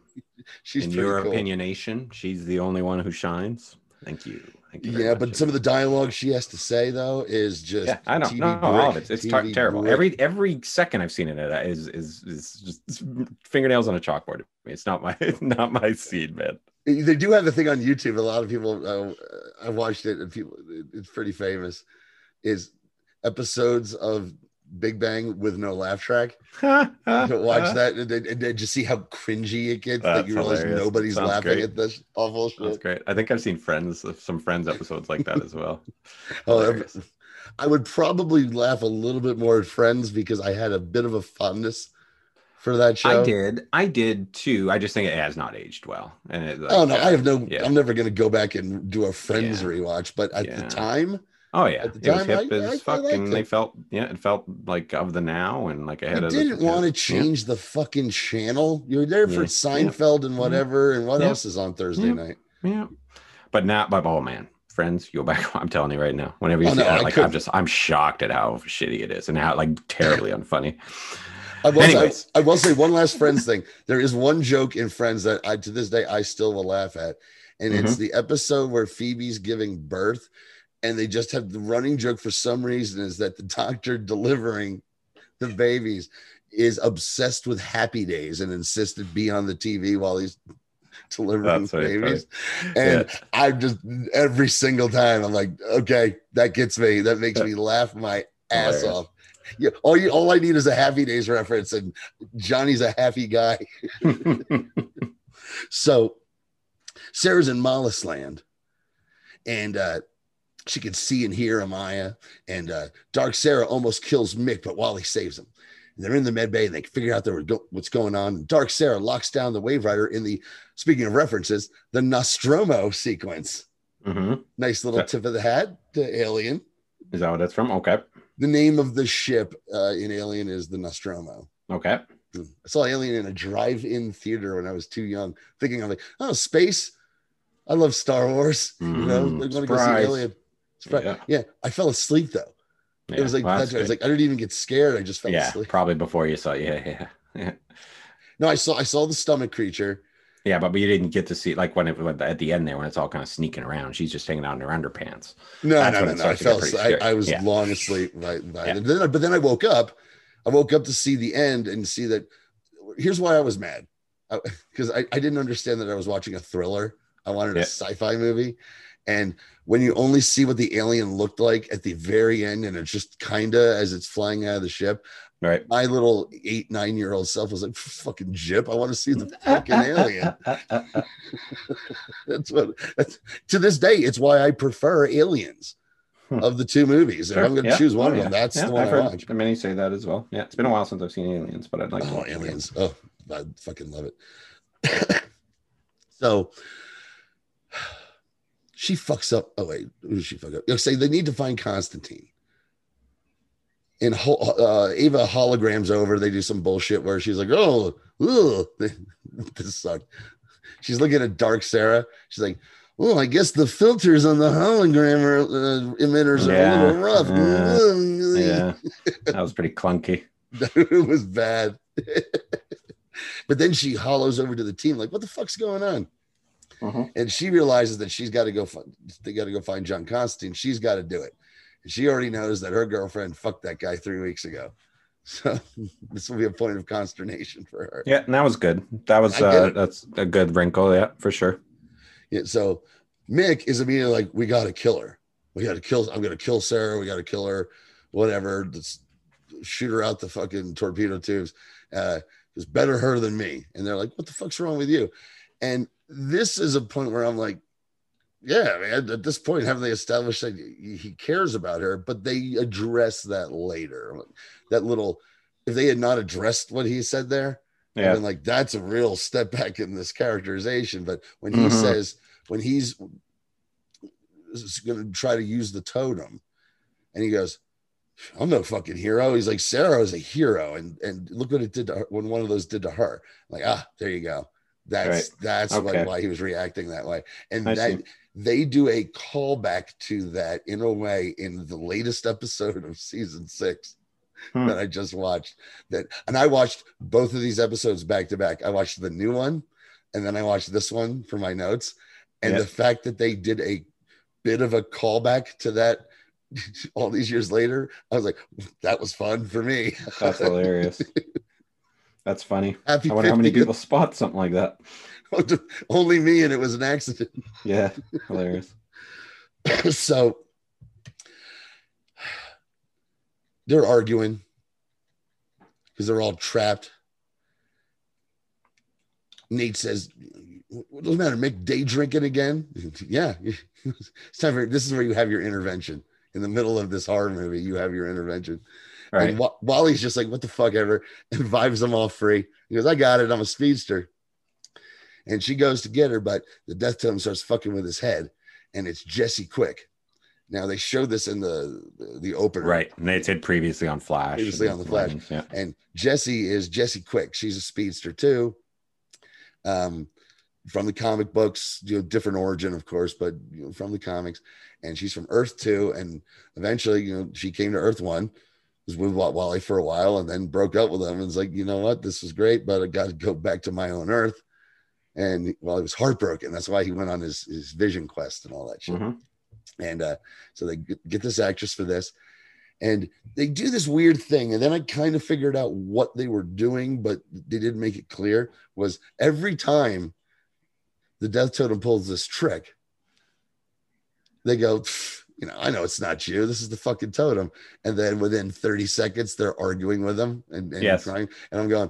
She's in your cool. opinionation, she's the only one who shines. Thank you. Thank you yeah, but much. Some of the dialogue she has to say though is just yeah, I don't know all of it. It's tar- terrible. Brick. Every every second I've seen it is is is just fingernails on a chalkboard. It's not my not my scene, man. They do have the thing on YouTube. A lot of people uh, I watched it, and people it's pretty famous. Is episodes of Big Bang with no laugh track. Watch that and, and, and just see how cringy it gets. That's that you realize hilarious. Nobody's Sounds laughing great. At this awful shit. That's great. I think I've seen Friends, some Friends episodes like that as well. Oh, I would probably laugh a little bit more at Friends because I had a bit of a fondness for that show. I did. I did too. I just think it has not aged well. And it, like, oh no, uh, I have no. Yeah. I'm never going to go back and do a Friends yeah. rewatch. But at yeah. the time. Oh yeah, at the time, it was hip I, as I, fuck, I and they felt yeah, it felt like of the now and like ahead I of. You didn't the, want yeah. to change yeah. the fucking channel. You were there for yeah. Seinfeld yeah. and whatever, and what yeah. else is on Thursday yeah. night? Yeah, but now, but oh man, Friends, you'll back. I'm telling you right now, whenever you oh, see no, that, like couldn't. I'm just I'm shocked at how shitty it is and how like terribly unfunny. I will, I, I will say one last Friends thing. There is one joke in Friends that I to this day I still will laugh at, and mm-hmm. it's the episode where Phoebe's giving birth. And they just have the running joke for some reason is that the doctor delivering the babies is obsessed with Happy Days and insisted be on the T V while he's delivering the babies. And yeah. I'm just every single time I'm like, okay, that gets me. That makes me laugh my ass off. Yeah, all you all I need is a Happy Days reference, and Johnny's a happy guy. So Sarah's in Mollusk land, and uh she can see and hear Amaya, and uh, Dark Sarah almost kills Mick, but Wally saves him. And they're in the med bay and they figure out there go- what's going on. Dark Sarah locks down the Wave Rider in the, speaking of references, the Nostromo sequence. Mm-hmm. Nice little tip of the hat to Alien. Is that what that's from? Okay. The name of the ship uh, in Alien is the Nostromo. Okay. I saw Alien in a drive-in theater when I was too young, thinking I'm like, oh, space. I love Star Wars. Mm, you know, they're going to go see Alien. Yeah. yeah. I fell asleep though. Yeah, it was like well, that's I was like I didn't even get scared. I just fell yeah, asleep. Probably before you saw. Yeah, yeah, yeah. No, I saw. I saw the stomach creature. Yeah, but you didn't get to see like when it at the end there when it's all kind of sneaking around. She's just hanging out in her underpants. No, that's no, no, no. I fell. I, I was yeah. long asleep. By, by yeah. then, but then I woke up. I woke up to see the end and see that. Here's why I was mad, because I, I, I didn't understand that I was watching a thriller. I wanted yeah. a sci-fi movie. And when you only see what the alien looked like at the very end, and it's just kind of as it's flying out of the ship, right? My little eight, nine-year-old self was like, "Fucking jip! I want to see the fucking alien." That's what. That's, to this day, it's why I prefer Aliens hmm. of the two movies. If sure. I'm going to yeah. choose one oh, yeah. of them, that's yeah, the one I've I watch. Many say that as well. Yeah, it's been a while since I've seen Aliens, but I'd like oh, to Aliens. It. Oh, I fucking love it. So. She fucks up. Oh, wait. Who does she fuck up? You'll say they need to find Constantine. And uh, Ava holograms over. They do some bullshit where she's like, oh, ugh. This sucked. She's looking at Dark Sarah. She's like, well, I guess the filters on the hologram are, uh, emitters yeah. are a little rough. Yeah. yeah. That was pretty clunky. It was bad. But then she hollows over to the team like, what the fuck's going on? Uh-huh. And she realizes that she's got to go. Find, they got to go find John Constantine. She's got to do it. And she already knows that her girlfriend fucked that guy three weeks ago. So this will be a point of consternation for her. Yeah, and that was good. That was uh, that's a good wrinkle. Yeah, for sure. Yeah. So Mick is immediately like, "We got to kill her. We got to kill. I'm going to kill Sarah. We got to kill her. Whatever. Let's shoot her out the fucking torpedo tubes. Uh, it's better her than me." And they're like, "What the fuck's wrong with you?" And this is a point where I'm like, yeah, man, at this point, haven't they established that he cares about her? But they address that later. That little, if they had not addressed what he said there, yeah, and like that's a real step back in this characterization. But when he mm-hmm. says, when he's going to try to use the totem, and he goes, I'm no fucking hero. He's like, Sarah is a hero, and and look what it did to her, when one of those did to her. Like, ah, there you go. That's right. That's okay. Like why he was reacting that way. And I that see. They do a callback to that in a way in the latest episode of season six hmm. that I just watched. That and I watched both of these episodes back to back. I watched the new one and then I watched this one for my notes. And yep. the fact that they did a bit of a callback to that all these years later, I was like, that was fun for me. That's hilarious. That's funny. Happy I wonder fiftieth. How many people spot something like that. Only me, and it was an accident. Yeah, hilarious. So they're arguing because they're all trapped. Nate says, "What does it matter? Make day drinking again?" Yeah, it's time for this. Is where you have your intervention in the middle of this horror movie. You have your intervention. Right. And Wally's just like, what the fuck ever, and vibes them all free. He goes, I got it. I'm a speedster. And she goes to get her, but the death totem starts fucking with his head, and it's Jesse Quick. Now, they show this in the the opener. Right. And they said previously on Flash. Previously on the Flash. Yeah. And Jesse is Jesse Quick. She's a speedster, too. Um, from the comic books, you know, different origin, of course, but you know, from the comics. And she's from Earth two, and eventually, you know, she came to Earth one. With Wally for a while and then broke up with him and was like, you know what, this was great, but I got to go back to my own Earth. And well, he was heartbroken. That's why he went on his, his vision quest and all that shit. Mm-hmm. And uh, so they get this actress for this and they do this weird thing. And then I kind of figured out what they were doing, but they didn't make it clear was every time the death totem pulls this trick, they go, pfft. You know, I know it's not you. This is the fucking totem. And then within thirty seconds, they're arguing with them and, and yes. trying. And I'm going,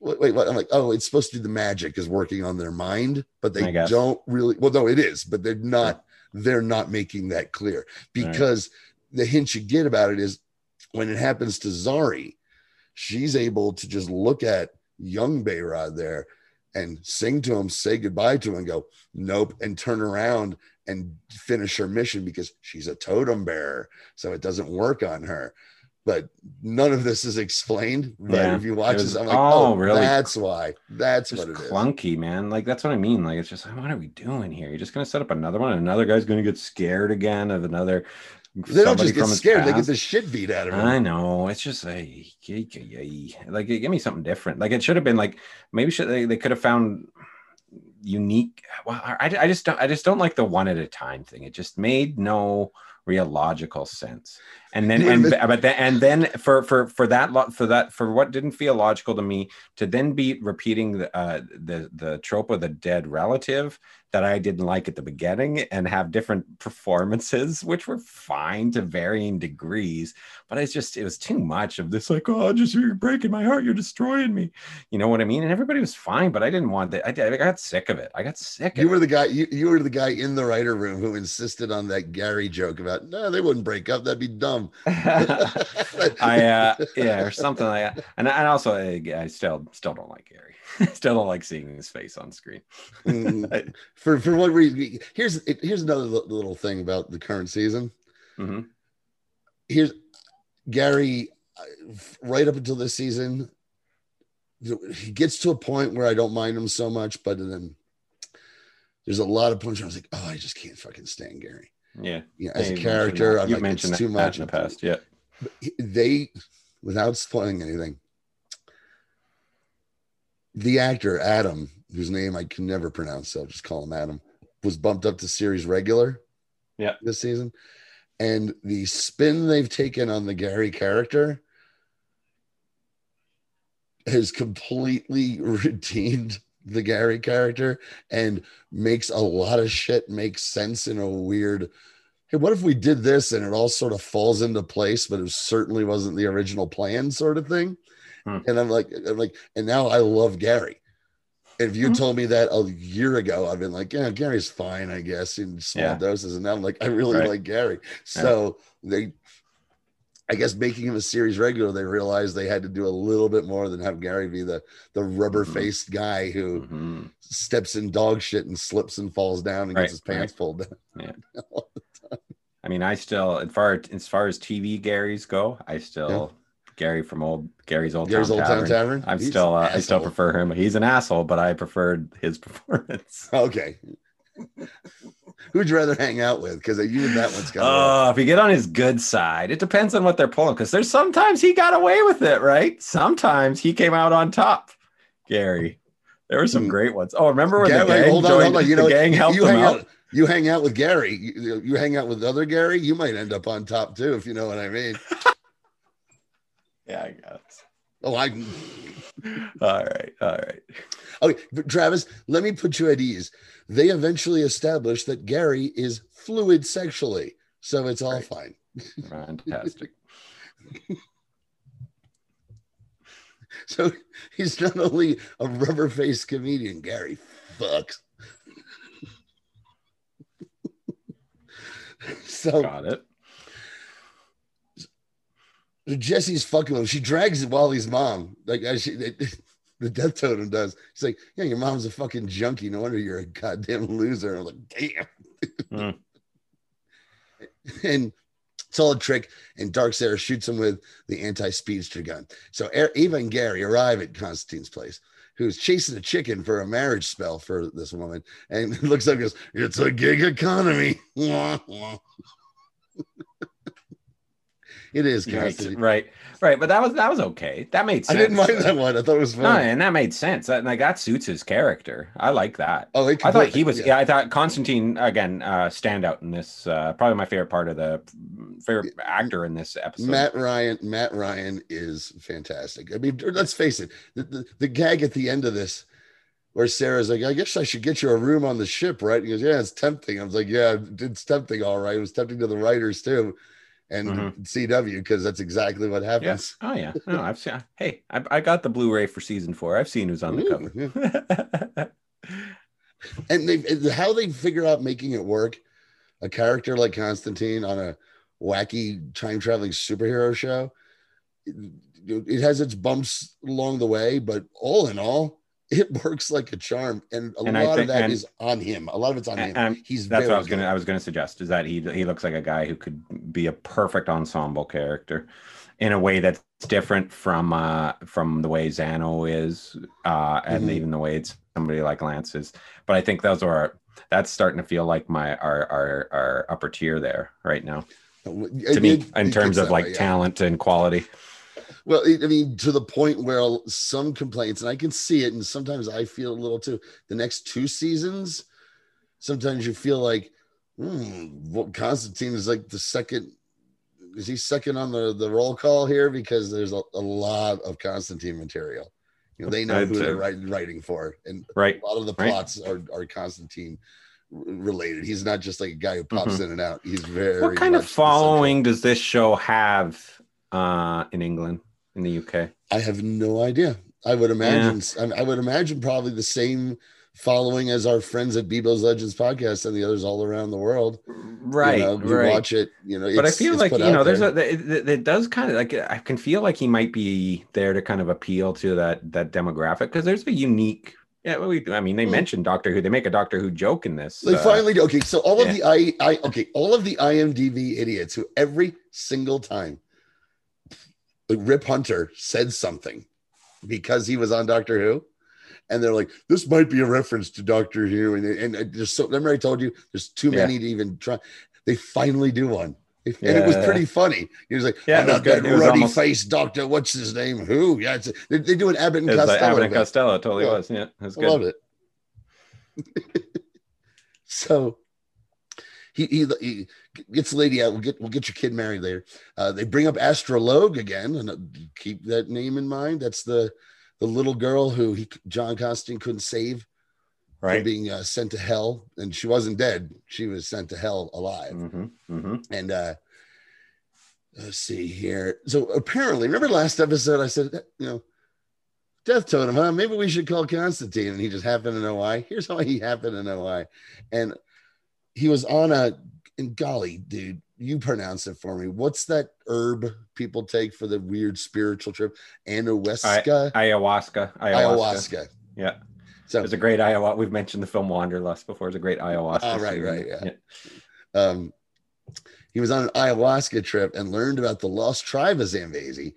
wait, wait, what? I'm like, oh, it's supposed to be the magic is working on their mind, but they don't really. Well, no, it is, but they're not. They're not making that clear because right. the hint you get about it is when it happens to Zari, she's able to just look at young Bayrod there and sing to him, say goodbye to him and go, nope, and turn around and finish her mission because she's a totem bearer. So it doesn't work on her. But none of this is explained. But yeah, if you watch was, this, I'm like, oh, oh really? That's why. That's just what it is. Clunky, man. Like, that's what I mean. Like, it's just, what are we doing here? You're just going to set up another one. Another guy's going to get scared again of another. They don't just get scared. They get the shit beat out of them. I know. It's just like, like, give me something different. Like, it should have been like, maybe should, they, they could have found unique. Well, I, I just don't, I just don't like the one at a time thing. It just made no real logical sense. And then, and but then, and then for for for that for that for what didn't feel logical to me to then be repeating the uh, the the trope of the dead relative that I didn't like at the beginning and have different performances which were fine to varying degrees, but it's just it was too much of this like, oh, just you're breaking my heart, you're destroying me, you know what I mean? And everybody was fine, but I didn't want that. I, I got sick of it. I got sick. You of were it. the guy. You, you were the guy in the writer room who insisted on that Gary joke about no, they wouldn't break up. That'd be dumb. I uh yeah or something like that. And, and also I, I still still don't like Gary. Still don't like seeing his face on screen. mm, for for what reason? Here's here's another little thing about the current season. Mm-hmm. Here's Gary right up until this season. He gets to a point where I don't mind him so much, but then there's a lot of points where I was like, oh, I just can't fucking stand Gary. Yeah, yeah, as a character, I've like, mentioned it's too much in the past. Yeah, they, without spoiling anything, the actor Adam, whose name I can never pronounce, so I'll just call him Adam, was bumped up to series regular. Yeah, this season, and the spin they've taken on the Gary character has completely redeemed the Gary character and makes a lot of shit make sense in a weird, hey, what if we did this and it all sort of falls into place, but it certainly wasn't the original plan sort of thing. Hmm. And I'm like, I'm like, and now I love Gary. If you hmm. told me that a year ago, I've been like, yeah, Gary's fine, I guess, in small yeah. doses. And now I'm like, I really right. like Gary. So yeah. they, I guess making him a series regular, they realized they had to do a little bit more than have Gary be the, the rubber-faced mm-hmm. guy who mm-hmm. steps in dog shit and slips and falls down and right. gets his pants right. pulled down. Yeah. All the time. I mean, I still, as far as far as T V Garys go, I still... Yeah. Gary from old Gary's old, Gary's Town, old Tavern. Town Tavern. I'm he's still uh, I still prefer him. He's an asshole, but I preferred his performance. Okay. Who'd you rather hang out with? Because you and that one's got. Oh, work. If you get on his good side, it depends on what they're pulling. Because there's sometimes he got away with it, right? Sometimes he came out on top. Gary, there were some great ones. Oh, remember when Gary, the gang hold on, joined, hold on. You the know, gang helped you him out. out. You hang out with Gary. You, you hang out with other Gary. You might end up on top too, if you know what I mean. Yeah, I guess. Oh, I. all right, all right. Okay, but Travis, let me put you at ease. They eventually establish that Gary is fluid sexually, so it's all right. fine. Fantastic. So he's not only a rubber-faced comedian, Gary fucks. So got it. Jesse's fucking with him. She drags Wally's mom. Like as she, they, the death totem does. She's like, yeah, your mom's a fucking junkie. No wonder you're a goddamn loser. And I'm like, damn. Mm. And it's all a trick. And Dark Sarah shoots him with the anti-speedster gun. So Ava and Gary arrive at Constantine's place, who's chasing a chicken for a marriage spell for this woman. And looks up and goes, it's a gig economy. It is right, right, right, but that was that was okay. That made sense. I didn't mind that one. I thought it was funny. No, and that made sense. That, like that suits his character. I like that. Oh, it I thought he was. Yeah. yeah, I thought Constantine again uh, standout in this. Uh, probably my favorite part of the favorite actor in this episode. Matt Ryan. Matt Ryan is fantastic. I mean, let's face it. The, the, the gag at the end of this, where Sarah's like, I guess I should get you a room on the ship, right? And he goes, yeah, it's tempting. I was like, yeah, it's tempting, all right. It was tempting to the writers too. And mm-hmm. C W, because that's exactly what happens. Yeah. Oh yeah, no, I've seen. Hey, I, I got the Blu-ray for season four. I've seen who's on the Ooh, cover. Yeah. And they, how they figure out making it work, a character like Constantine on a wacky time traveling superhero show, it has its bumps along the way, but all in all, it works like a charm, and a and lot think, of that and, is on him. A lot of it's on and, him. And He's that's very what I was going. I was going to suggest is that he he looks like a guy who could be a perfect ensemble character, in a way that's different from uh, from the way Zano is, uh, and mm-hmm. even the way it's somebody like Lance is. But I think those are that's starting to feel like my our our, our upper tier there right now. It, to me, it, in terms of like way, yeah. talent and quality. Well, I mean, to the point where some complaints, and I can see it, and sometimes I feel a little too, the next two seasons, sometimes you feel like, hmm, well, Constantine is like the second, is he second on the, the roll call here? Because there's a, a lot of Constantine material. You know, they know who they're writing for. And right. a lot of the plots right. are, are Constantine related. He's not just like a guy who pops mm-hmm. in and out. He's very What kind of following does this show have uh in England, in the U K? I have no idea. I would imagine yeah. I would imagine probably the same following as our friends at Bebo's Legends podcast and the others all around the world. Right. You know, you right. watch it, you know, but I feel like, you know, there's there. a it, it, it does kind of like I can feel like he might be there to kind of appeal to that that demographic, because there's a unique Yeah, we, I mean, they mm. mentioned Doctor Who. They make a Doctor Who joke in this. They uh, finally do. Okay, so all yeah. of the I, I, okay, all of the IMDb idiots who every single time, like Rip Hunter said something because he was on Doctor Who, and they're like, "This might be a reference to Doctor Who," and and just so remember, I told you, there's too many yeah. to even try. They finally do one. And yeah. it was pretty funny. He was like, yeah, I'm not that ruddy-faced almost... doctor, what's his name? Who? Yeah, it's a, they, they do an Abbott and Costello. Like Abbott and Costello, it totally yeah. was. Yeah, that's good. I loved it. So he, he he gets the lady out. We'll get we'll get your kid married later. Uh, they bring up Astra Logue again, and keep that name in mind. That's the the little girl who he, John Constantine couldn't save, right? From being uh, sent to hell, and she wasn't dead. She was sent to hell alive. Mm-hmm, mm-hmm. And uh, let's see here. So apparently, remember last episode, I said, you know, death totem, huh? Maybe we should call Constantine. And he just happened to know why. Here's how he happened to know why. And he was on a, and golly, dude, you pronounce it for me. What's that herb people take for the weird spiritual trip? Anoweska? I, ayahuasca. Ayahuasca. Ayahuasca. Yeah. So there's a great ayahuasca. We've mentioned the film Wanderlust before. It's a great ayahuasca. Oh, right, right, yeah. yeah. Um, he was on an ayahuasca trip and learned about the lost tribe of Zambezi,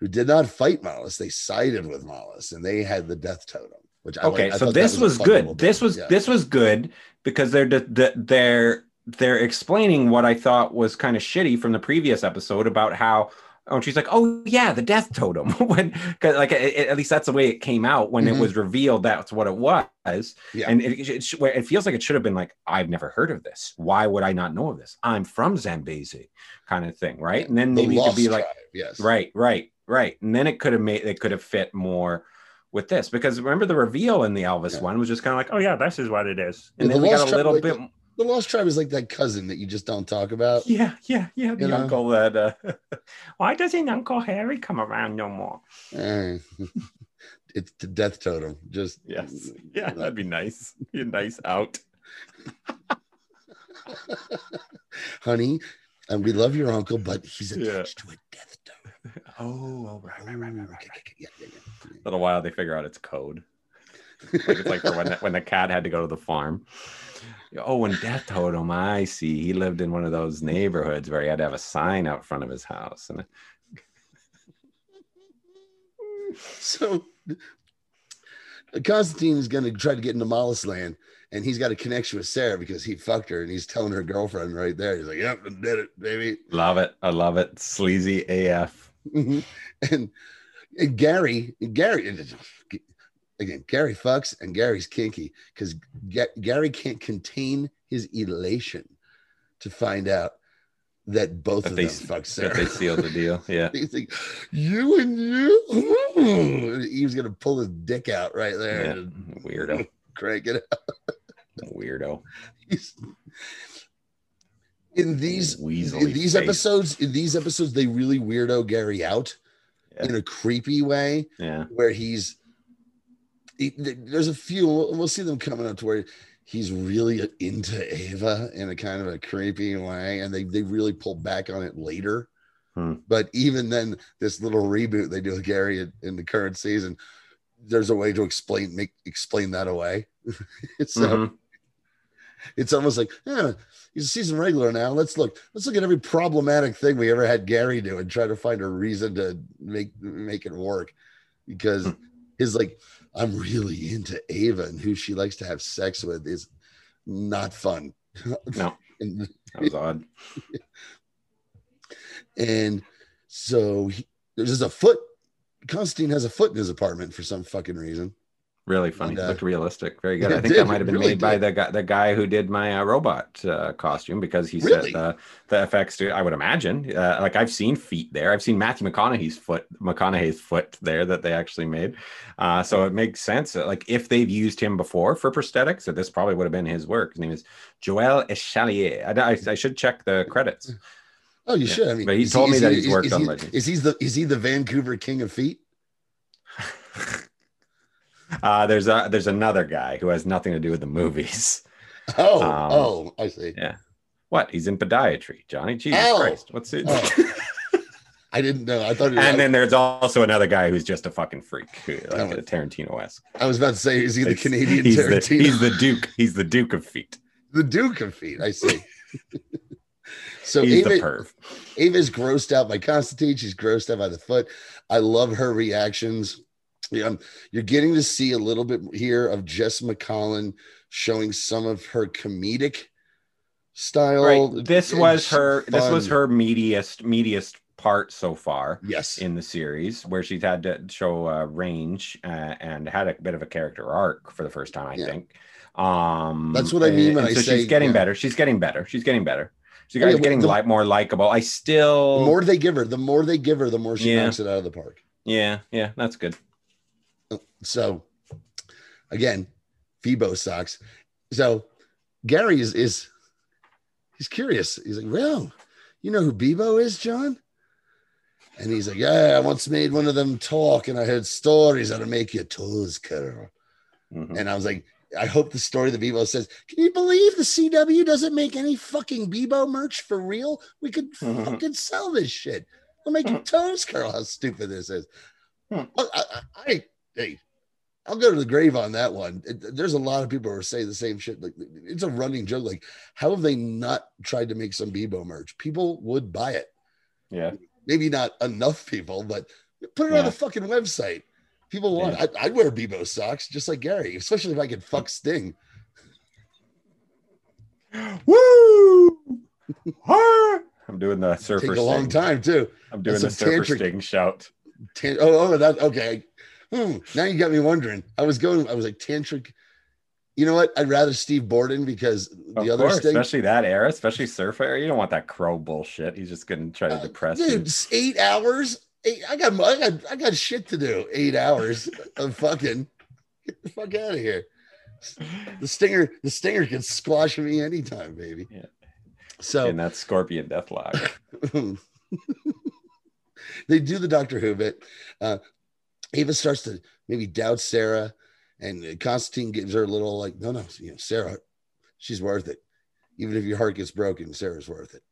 who did not fight Mollusk. They sided with Mollusk, and they had the death totem. Which I okay, like, I so this was, was good. This was yeah. this was good because they're they're they're explaining what I thought was kind of shitty from the previous episode about how. Oh, and she's like, oh, yeah, the death totem. when, cause like, it, it, at least that's the way it came out when mm-hmm. it was revealed. That's what it was. Yeah. And it, it, it feels like it should have been like, I've never heard of this. Why would I not know of this? I'm from Zambezi kind of thing. Right. Yeah. And then maybe the it could be like, tribe. Yes, right, right, right. And then it could have made it could have fit more with this, because remember the reveal in the Elvis yeah. one was just kind of like, oh, yeah, this is what it is. And yeah, then the we got a little like bit. The- The Lost Tribe is like that cousin that you just don't talk about. Yeah, yeah, yeah. The you know? uncle that, uh, why doesn't Uncle Harry come around no more? Uh, it's the death totem. Just yes. Yeah, you know. That'd be nice. Be a nice out. Honey, and we love your uncle, but he's attached yeah. to a death totem. Oh, all right, right, right, right. right. Okay, okay, yeah, yeah, yeah. A little while, they figure out its code. Like it's like for when, the, when the cat had to go to the farm. Oh, and death totem, I see. He lived in one of those neighborhoods where he had to have a sign out front of his house. And so Constantine is going to try to get into Mollusk land, and he's got a connection with Sarah because he fucked her, and he's telling her girlfriend right there. He's like, yep, I did it, baby. Love it. I love it. Sleazy A F. Mm-hmm. And, and Gary, Gary... Again, Gary fucks, and Gary's kinky because G- Gary can't contain his elation to find out that both that of they, them fuck Sarah. That they sealed the deal, yeah. He's like, you and you. He was gonna pull his dick out right there. Yeah. And weirdo. Crank it out. Weirdo. He's, in these Weasley in these face. episodes, in these episodes, they really weirdo Gary out yeah. in a creepy way, yeah. where he's. He, there's a few, we'll see them coming up to where he's really into Ava in a kind of a creepy way, and they, they really pull back on it later. Hmm. But even then, this little reboot they do with Gary in, in the current season, there's a way to explain make explain that away. It's so, mm-hmm. It's almost like, yeah, he's a season regular now. Let's look. Let's look at every problematic thing we ever had Gary do and try to find a reason to make make it work. Because mm-hmm. his like, I'm really into Ava and who she likes to have sex with is not fun. No, and, that was odd. And so he, there's a foot. Constantine has a foot in his apartment for some fucking reason. Really funny. And, uh, looked realistic. Very good. I think did. that might have been really made did. by the guy, the guy who did my uh, robot uh, costume, because he really? said the, the F X. I would imagine. Uh, like I've seen feet there. I've seen Matthew McConaughey's foot, McConaughey's foot there that they actually made. Uh, so it makes sense. Like if they've used him before for prosthetics, so this probably would have been his work. His name is Joel Echalier. I, I, I should check the credits. Oh, you yeah. should. I mean, but he told he, me that he's he, worked is, on Legends. Is he the is he the Vancouver King of Feet? Uh, there's a there's another guy who has nothing to do with the movies. Oh, um, oh, I see. Yeah, what? He's in podiatry, Johnny. Jesus oh. Christ, what's it? Oh. I didn't know. I thought. It was, and I, then there's also another guy who's just a fucking freak, who, like a Tarantino-esque. I was about to say, is he the it's, Canadian he's Tarantino? The, he's the Duke. He's the Duke of Feet. The Duke of Feet. I see. So he's Ava, the perv. Ava's grossed out by Constantine. She's grossed out by the foot. I love her reactions. Yeah, you're getting to see a little bit here of Jess McCollin showing some of her comedic style. Right. This it's was her. Fun. This was her meatiest, meatiest part so far. Yes, in the series, where she's had to show uh, range uh, and had a bit of a character arc for the first time. I yeah. think um, that's what I mean when I so say she's getting yeah. better. She's getting better. She's getting better. She's yeah, getting the, li- more likable. I still the more they give her, the more they give her, the more she yeah. knocks it out of the park. Yeah, yeah, that's good. So, again, Bebo sucks. So, Gary is, is he's curious. He's like, well, you know who Bebo is, John? And he's like, yeah, I once made one of them talk, and I heard stories that'll make your toes curl. Mm-hmm. And I was like, I hope the story that Bebo says, can you believe the C W doesn't make any fucking Bebo merch for real? We could mm-hmm. fucking sell this shit. We'll make mm-hmm. your toes curl. How stupid this is. Mm-hmm. I... I, I Hey, I'll go to the grave on that one. It, there's a lot of people who are saying the same shit. Like, it's a running joke. Like, how have they not tried to make some Bebo merch? People would buy it. Yeah. Maybe not enough people, but put it yeah. on the fucking website. People want yeah. it. I, I'd wear Bebo socks just like Gary, especially if I could fuck Sting. Woo! I'm doing the surfer Take a sting. long time, too. I'm doing That's the surfer tantric, Sting shout. Tan- oh, oh, that okay. Hmm, now you got me wondering. I was going, I was like, tantric. You know what? I'd rather Steve Borden because the of other course, Sting, especially that era, especially surf era. You don't want that crow bullshit. He's just going to try to uh, depress dude, you. Eight hours. Eight, I got, I got, I got shit to do. Eight hours of fucking. Get the fuck out of here. The stinger, the stinger can squash me anytime, baby. Yeah. So and that Scorpion Deathlock. They do the Doctor Who bit. Uh, Ava starts to maybe doubt Sarah, and Constantine gives her a little like, no, no, you know, Sarah, she's worth it. Even if your heart gets broken, Sarah's worth it.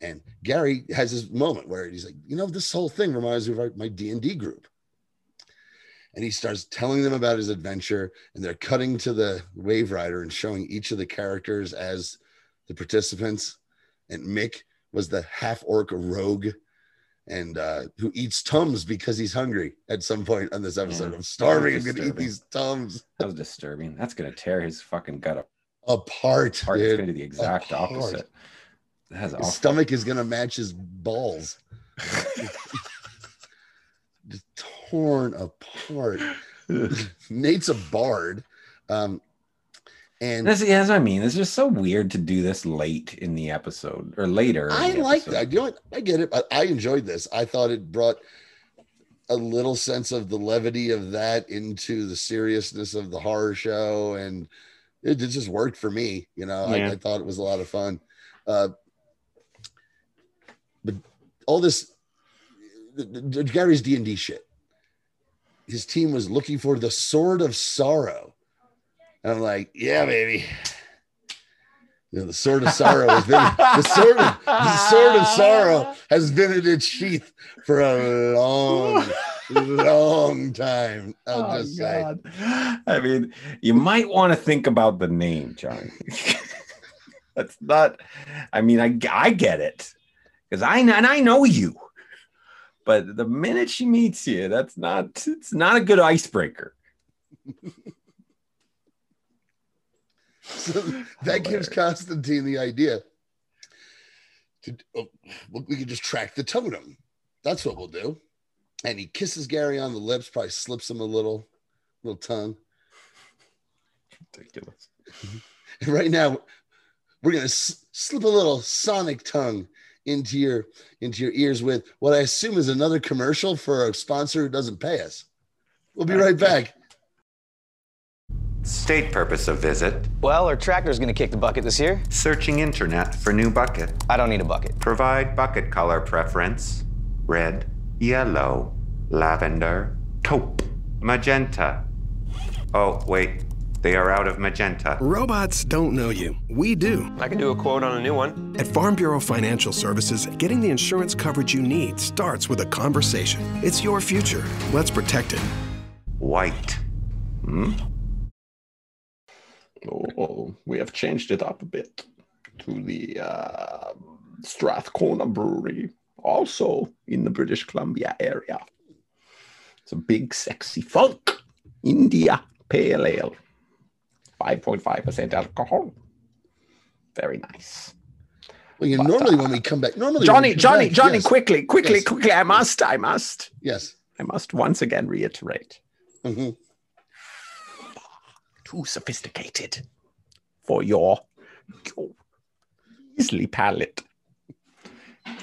And Gary has this moment where he's like, you know, this whole thing reminds me of my D and D group. And he starts telling them about his adventure, and they're cutting to the Wave Rider and showing each of the characters as the participants. And Mick was the half-orc rogue and uh, who eats Tums because he's hungry at some point on this episode. Yeah, I'm starving. I'm going to eat these Tums. That was disturbing. That's going to tear his fucking gut up. Apart, apart dude. It's going to do the exact apart. opposite. That's awful. His stomach is going to match his balls. Just torn apart. Nate's a bard. Um, and that's, yeah, that's what I mean. It's just so weird to do this late in the episode or later. I like that. You know what? I get it. I, I enjoyed this. I thought it brought a little sense of the levity of that into the seriousness of the horror show, and it, it just worked for me. You know, yeah. I, I thought it was a lot of fun. Uh, but all this, the, the, Gary's D and D shit. His team was looking for the Sword of Sorrow. And I'm like, yeah, baby. You know, the sword of sorrow has been the sword of the sword of sorrow has been in its sheath for a long, long time. I'll oh, just God. say. I mean, you might want to think about the name, Johnny. That's not. I mean, I I get it because I and I know you, but the minute she meets you, that's not. It's not a good icebreaker. So that gives Constantine the idea to oh, we could just track the totem. That's what we'll do. And he kisses Gary on the lips, probably slips him a little, little tongue. Ridiculous. And right now, we're gonna s- slip a little sonic tongue into your into your ears with what I assume is another commercial for a sponsor who doesn't pay us. We'll be right back. State purpose of visit. Well, our tractor's gonna kick the bucket this year. Searching internet for new bucket. I don't need a bucket. Provide bucket color preference. Red, yellow, lavender, taupe, magenta. Oh, wait, they are out of magenta. Robots don't know you. We do. I can do a quote on a new one. At Farm Bureau Financial Services, getting the insurance coverage you need starts with a conversation. It's your future. Let's protect it. White. Hmm? Oh, we have changed it up a bit to the uh, Strathcona Brewery, also in the British Columbia area. It's a big, sexy funk India Pale Ale, five point five percent alcohol. Very nice. Well, you but, normally uh, when we come back, normally Johnny, Johnny, back, Johnny, yes. quickly, quickly, yes. quickly! I must, I must. Yes, I must once again reiterate. Mm-hmm. Too sophisticated for your, your easily palate.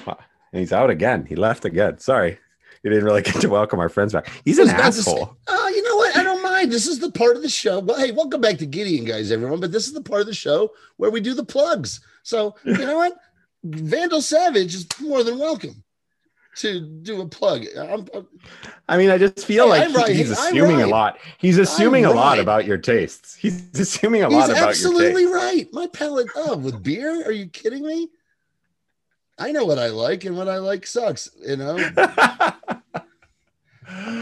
Wow. He's out again. He left again. Sorry. You didn't really get to welcome our friends back. He's an asshole. Oh, uh, you know what? I don't mind. This is the part of the show. Well, hey, welcome back to Gideon, guys, everyone. But this is the part of the show where we do the plugs. So, you know what? Vandal Savage is more than welcome to do a plug. I'm, I'm, I mean, I just feel hey, like right, he's hey, assuming right. a lot. He's assuming I'm a lot right. about your tastes. He's assuming a he's lot about your tastes. He's absolutely right. My palate, oh, with beer? Are you kidding me? I know what I like, and what I like sucks, you know? I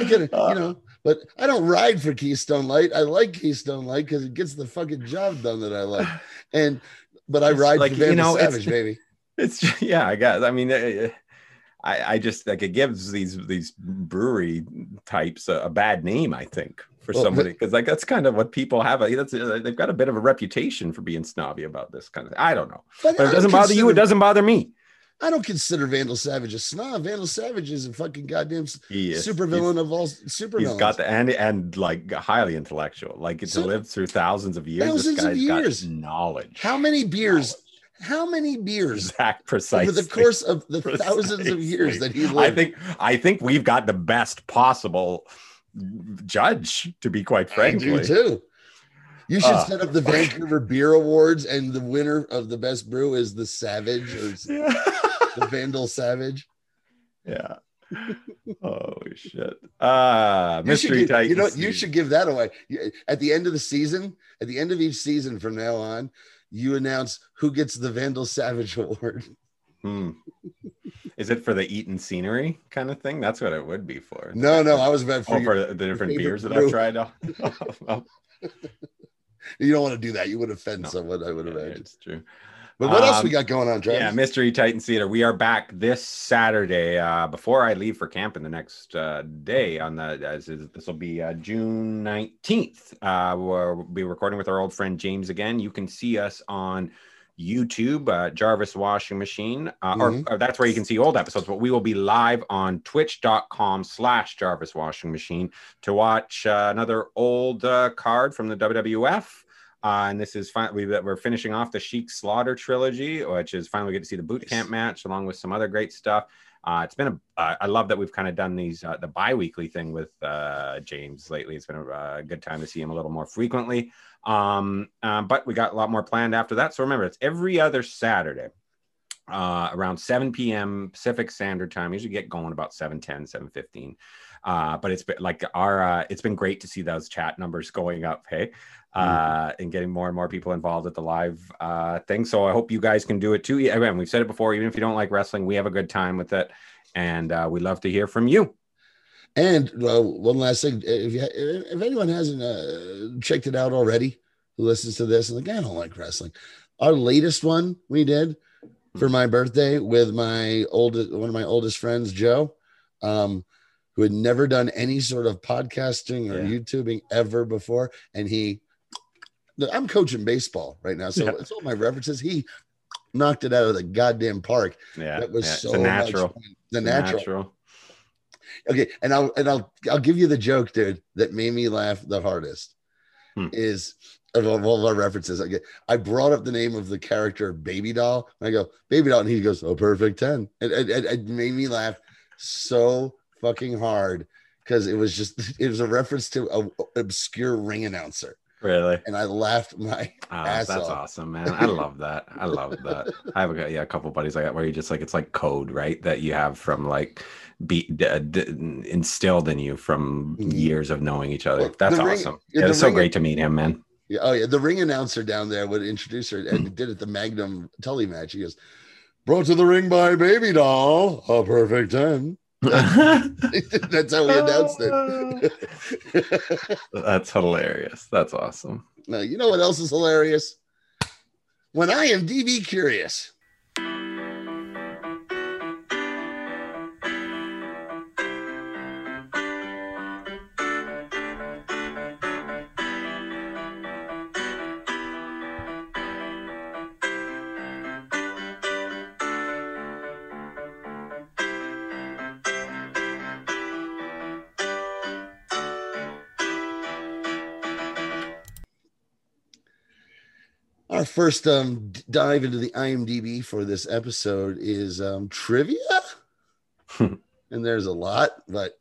could, you know, but I don't ride for Keystone Light. I like Keystone Light because it gets the fucking job done that I like. And, but I it's ride like, for Vandal you know, Savage, it's, baby. It's, just, yeah, I guess. I mean, uh, I, I just like it gives these these brewery types a, a bad name, I think, for well, somebody because like that's kind of what people have. A, that's they've got a bit of a reputation for being snobby about this kind of thing. I don't know, but, but if it doesn't bother you. It doesn't bother me. I don't consider Vandal Savage a snob. Vandal Savage is a fucking goddamn supervillain of all supervillains. He's got the and and like highly intellectual. Like to so, live through thousands of years. Thousands this guy's of years. Got knowledge. How many beers? Knowledge. How many beers Zach, precisely. over the course of the precisely. thousands of years that he lived? I think I think we've got the best possible judge, to be quite frank. I do too. You should uh, set up the Vancouver Beer Awards, and the winner of the best brew is the Savage or yeah. the Vandal Savage. Yeah. Oh shit. Ah, uh, mystery Titans. You know, you should give that away at the end of the season. At the end of each season from now on. You announce who gets the Vandal Savage Award. Hmm. Is it for the eaten scenery kind of thing? That's what it would be for. No, no, I was about for, oh, your, for the different beers that brew. I've tried. Oh, oh, oh. You don't want to do that. You would offend no. someone, I would yeah, imagine. It's true. But what um, else we got going on, Travis? Yeah, Mystery Titan Theater. We are back this Saturday uh, before I leave for camp in the next uh, day. On the as is, this will be uh, June nineteenth. Uh, we'll be recording with our old friend James again. You can see us on YouTube, uh, Jarvis Washing Machine, uh, mm-hmm. or, or that's where you can see old episodes. But we will be live on twitch dot com slash Jarvis Washing Machine to watch uh, another old uh, card from the W W F. Uh, and this is finally, we're finishing off the Sheik Slaughter trilogy, which is finally we get to see the boot camp match along with some other great stuff. Uh, it's been a, uh, I love that we've kind of done these, uh, the bi-weekly thing with uh, James lately. It's been a uh, good time to see him a little more frequently. Um, uh, but we got a lot more planned after that. So remember, it's every other Saturday. uh, around seven p m Pacific Standard Time. Usually get going about seven ten, seven fifteen. Uh, but it's been like our, uh, it's been great to see those chat numbers going up, hey, uh, mm-hmm. and getting more and more people involved at the live uh, thing. So I hope you guys can do it too. Again, we've said it before, even if you don't like wrestling, we have a good time with it. And uh, we love to hear from you. And uh, one last thing, if you, if anyone hasn't uh, checked it out already, who listens to this and like, I don't like wrestling. Our latest one we did for my birthday with my oldest, one of my oldest friends, Joe, um, who had never done any sort of podcasting or yeah. YouTubing ever before. And he, I'm coaching baseball right now. So yeah. it's all my references. He knocked it out of the goddamn park. Yeah. That was yeah. so it's a natural. Much fun. The natural. natural. Okay. And I'll, and I'll, I'll give you the joke, dude, that made me laugh the hardest hmm. is of all of our references. I get, I brought up the name of the character Baby Doll. And I go, Baby Doll. And he goes, oh, perfect ten. It, it, it made me laugh so fucking hard because it was just, it was a reference to an obscure ring announcer. Really? And I laughed my oh, ass that's off. That's awesome, man. I love that. I love that. I have a, yeah, a couple of buddies like that where you just like, it's like code, right? That you have from like be d- d- instilled in you from years of knowing each other. Well, that's awesome. Ring, yeah, it's so great an- to meet him, man. Yeah. Oh yeah. The ring announcer down there would introduce her and mm. did it the Magnum Tully match. He goes, brought to the ring by Baby Doll. A perfect ten. That's how we announced it. That's hilarious. That's awesome. Now, you know what else is hilarious? When I am D B curious. Our first um, dive into the I M D B for this episode is um, trivia, and there's a lot, but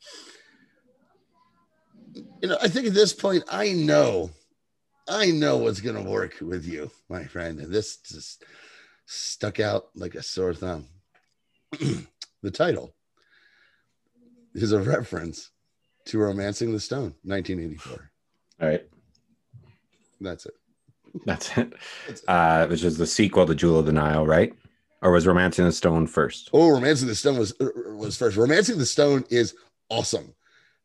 you know, I think at this point, I know, I know what's gonna work with you, my friend, and this just stuck out like a sore thumb. The title is a reference to Romancing the Stone, nineteen eighty-four. All right, that's it. That's it. Uh, which is the sequel to Jewel of the Nile, right? Or was Romancing the Stone first? Oh, Romancing the Stone was was first. Romancing the Stone is awesome.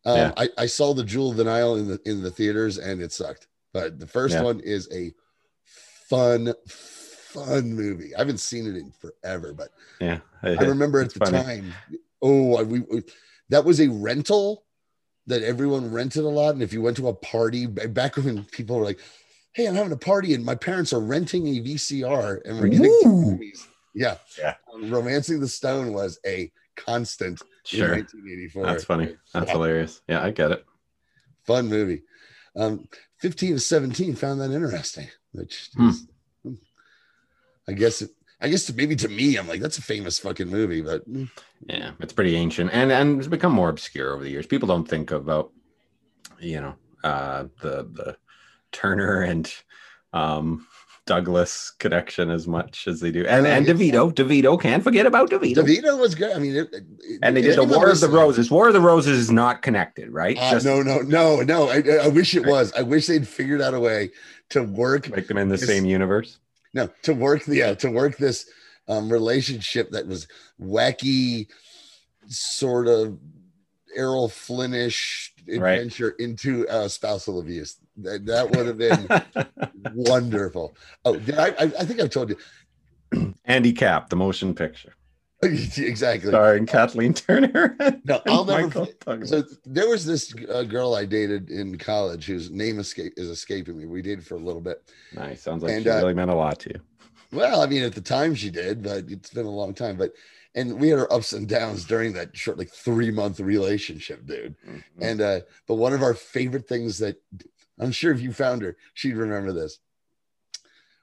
Um, yeah. I, I saw the Jewel of the Nile in the in the theaters and it sucked. But the first yeah. one is a fun, fun movie. I haven't seen it in forever, but yeah, it, I remember at the funny. time. Oh, we, we that was a rental that everyone rented a lot. And if you went to a party back when people were like, hey, I'm having a party and my parents are renting a V C R and we're getting movies. Yeah. yeah. Um, Romancing the Stone was a constant sure. in nineteen eighty-four. That's funny. That's yeah. hilarious. Yeah, I get it. Fun movie. Um, fifteen to seventeen found that interesting, which is, hmm. I guess it, I guess maybe to me, I'm like, that's a famous fucking movie, but yeah, it's pretty ancient and, and it's become more obscure over the years. People don't think about, you know, uh, the, the, Turner and um, Douglas connection as much as they do, and and DeVito, DeVito can't forget about DeVito. DeVito was good. I mean, it, it, and they did the War of the Roses. War of the Roses is not connected, right? Uh, Just, no, no, no, no. I, I wish it was. I wish they'd figured out a way to work, make them in the this, same universe. No, to work the yeah, to work this um, relationship that was wacky, sort of Errol Flynn-ish adventure right. into uh, spousal abuse. That, that would have been wonderful. Oh, did I, I, I think I've told you. Andy Capp, the motion picture. Exactly. Starring Kathleen Turner. No, I'll never. So there was this uh, girl I dated in college whose name escape is escaping me. We dated for a little bit. Nice. Sounds like and, she uh, really meant a lot to you. Well, I mean, at the time she did, but it's been a long time. But and we had our ups and downs during that short, like three month relationship, dude. Mm-hmm. And uh, but one of our favorite things that I'm sure if you found her, she'd remember this.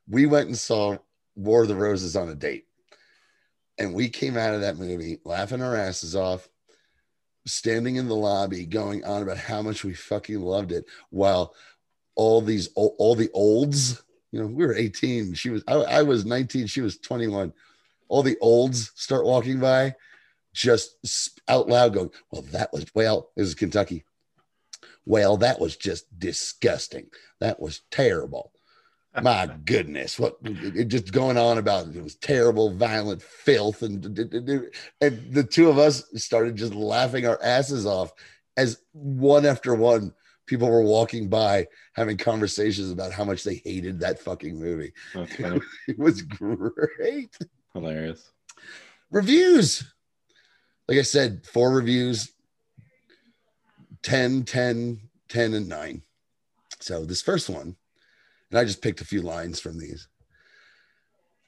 We went and saw War of the Roses on a date. And we came out of that movie laughing our asses off, standing in the lobby, going on about how much we fucking loved it. While all these, all, all the olds, you know, we were eighteen. She was, I, I was nineteen. She was twenty-one. all the olds start walking by, just out loud going, well, that was, well, this is Kentucky. Well, that was just disgusting. That was terrible. My goodness. What it just going on about it. It was terrible, violent filth. And, and the two of us started just laughing our asses off as one after one, people were walking by having conversations about how much they hated that fucking movie. Okay. It was great. Hilarious. Reviews. Like I said, four reviews, ten, ten, ten, and nine. So this first one, and I just picked a few lines from these.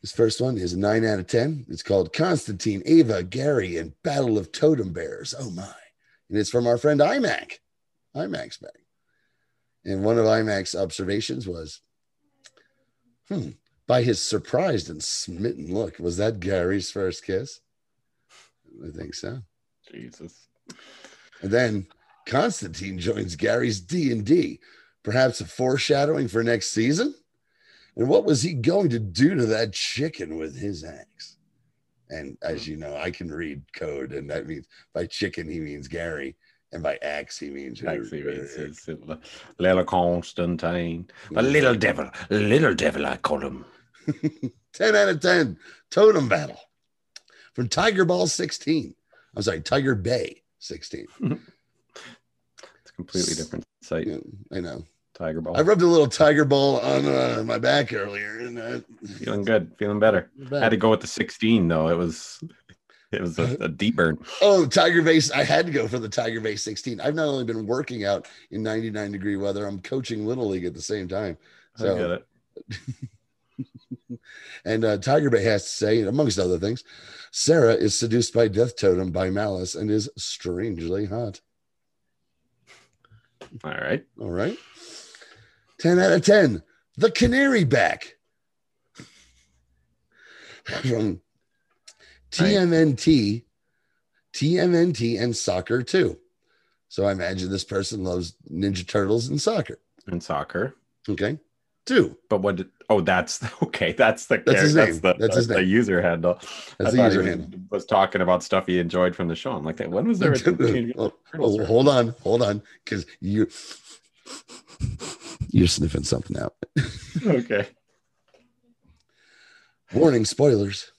This first one is a nine out of ten. It's called Constantine, Ava, Gary, and Battle of Totem Bears. Oh, my. And it's from our friend iMac. iMac's back. And one of iMac's observations was, hmm, by his surprised and smitten look, was that Gary's first kiss? I think so. Jesus. And then Constantine joins Gary's D and D. Perhaps a foreshadowing for next season? And what was he going to do to that chicken with his axe? And as you know, I can read code, and that means by chicken, he means Gary, and by axe, he means... Axe, he means his, his little Constantine. A little devil, a little devil, I call him. ten out of ten, Totem Battle. From Tiger Ball sixteen. I'm sorry, Tiger Bay sixteen. It's a completely different site. Yeah, I know. Tiger Ball. I rubbed a little Tiger Ball on uh, my back earlier, and uh, feeling good, feeling better. I had to go with the sixteen though. It was, it was a, a deep burn. Oh, Tiger Bay! I had to go for the Tiger Bay sixteen. I've not only been working out in ninety-nine degree weather, I'm coaching Little League at the same time. So, I get it. And uh, Tiger Bay has to say, amongst other things, Sarah is seduced by Death Totem by Malice and is strangely hot. All right, all right. ten out of ten, The Canary Back. From T M N T, T M N T and Soccer too. So I imagine this person loves Ninja Turtles and soccer. And soccer. Okay. Two. But what did, oh, that's, okay, that's the that's his name. That's the, that's his name. The user handle. That's the user handle. Was talking about stuff he enjoyed from the show. I'm like, when was there a change? oh, oh, hold on, hold on, because you... You're sniffing something out. Okay. Warning, spoilers.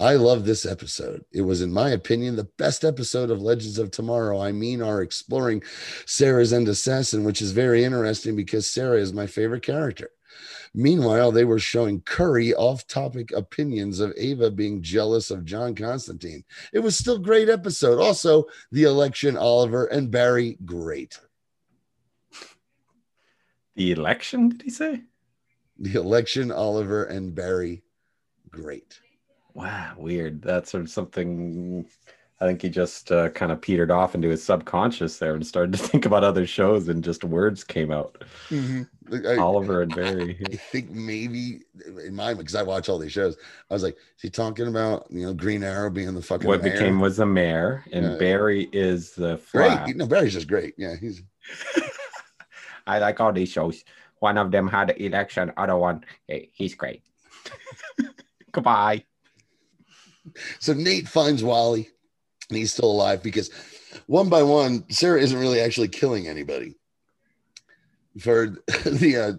I love this episode. It was, in my opinion, the best episode of Legends of Tomorrow. I mean, our exploring Sarah's End Assassin, which is very interesting because Sarah is my favorite character. Meanwhile, they were showing curry off-topic opinions of Ava being jealous of John Constantine. It was still a great episode. Also, the election, Oliver and Barry, great. The election, did he say? The election, Oliver and Barry, great. Wow, weird. That's sort of something I think he just uh, kind of petered off into his subconscious there and started to think about other shows, and just words came out. Mm-hmm. I, Oliver and Barry. I think maybe in my, because I watch all these shows, I was like, is he talking about, you know, Green Arrow being the fucking what mayor? Became was the mayor, and yeah. Barry is the Flash. Great. No, Barry's just great. Yeah, he's... I like all these shows. One of them had an election. Other one, hey, he's great. Goodbye. So Nate finds Wally, and he's still alive because one by one, Sarah isn't really actually killing anybody. For the uh,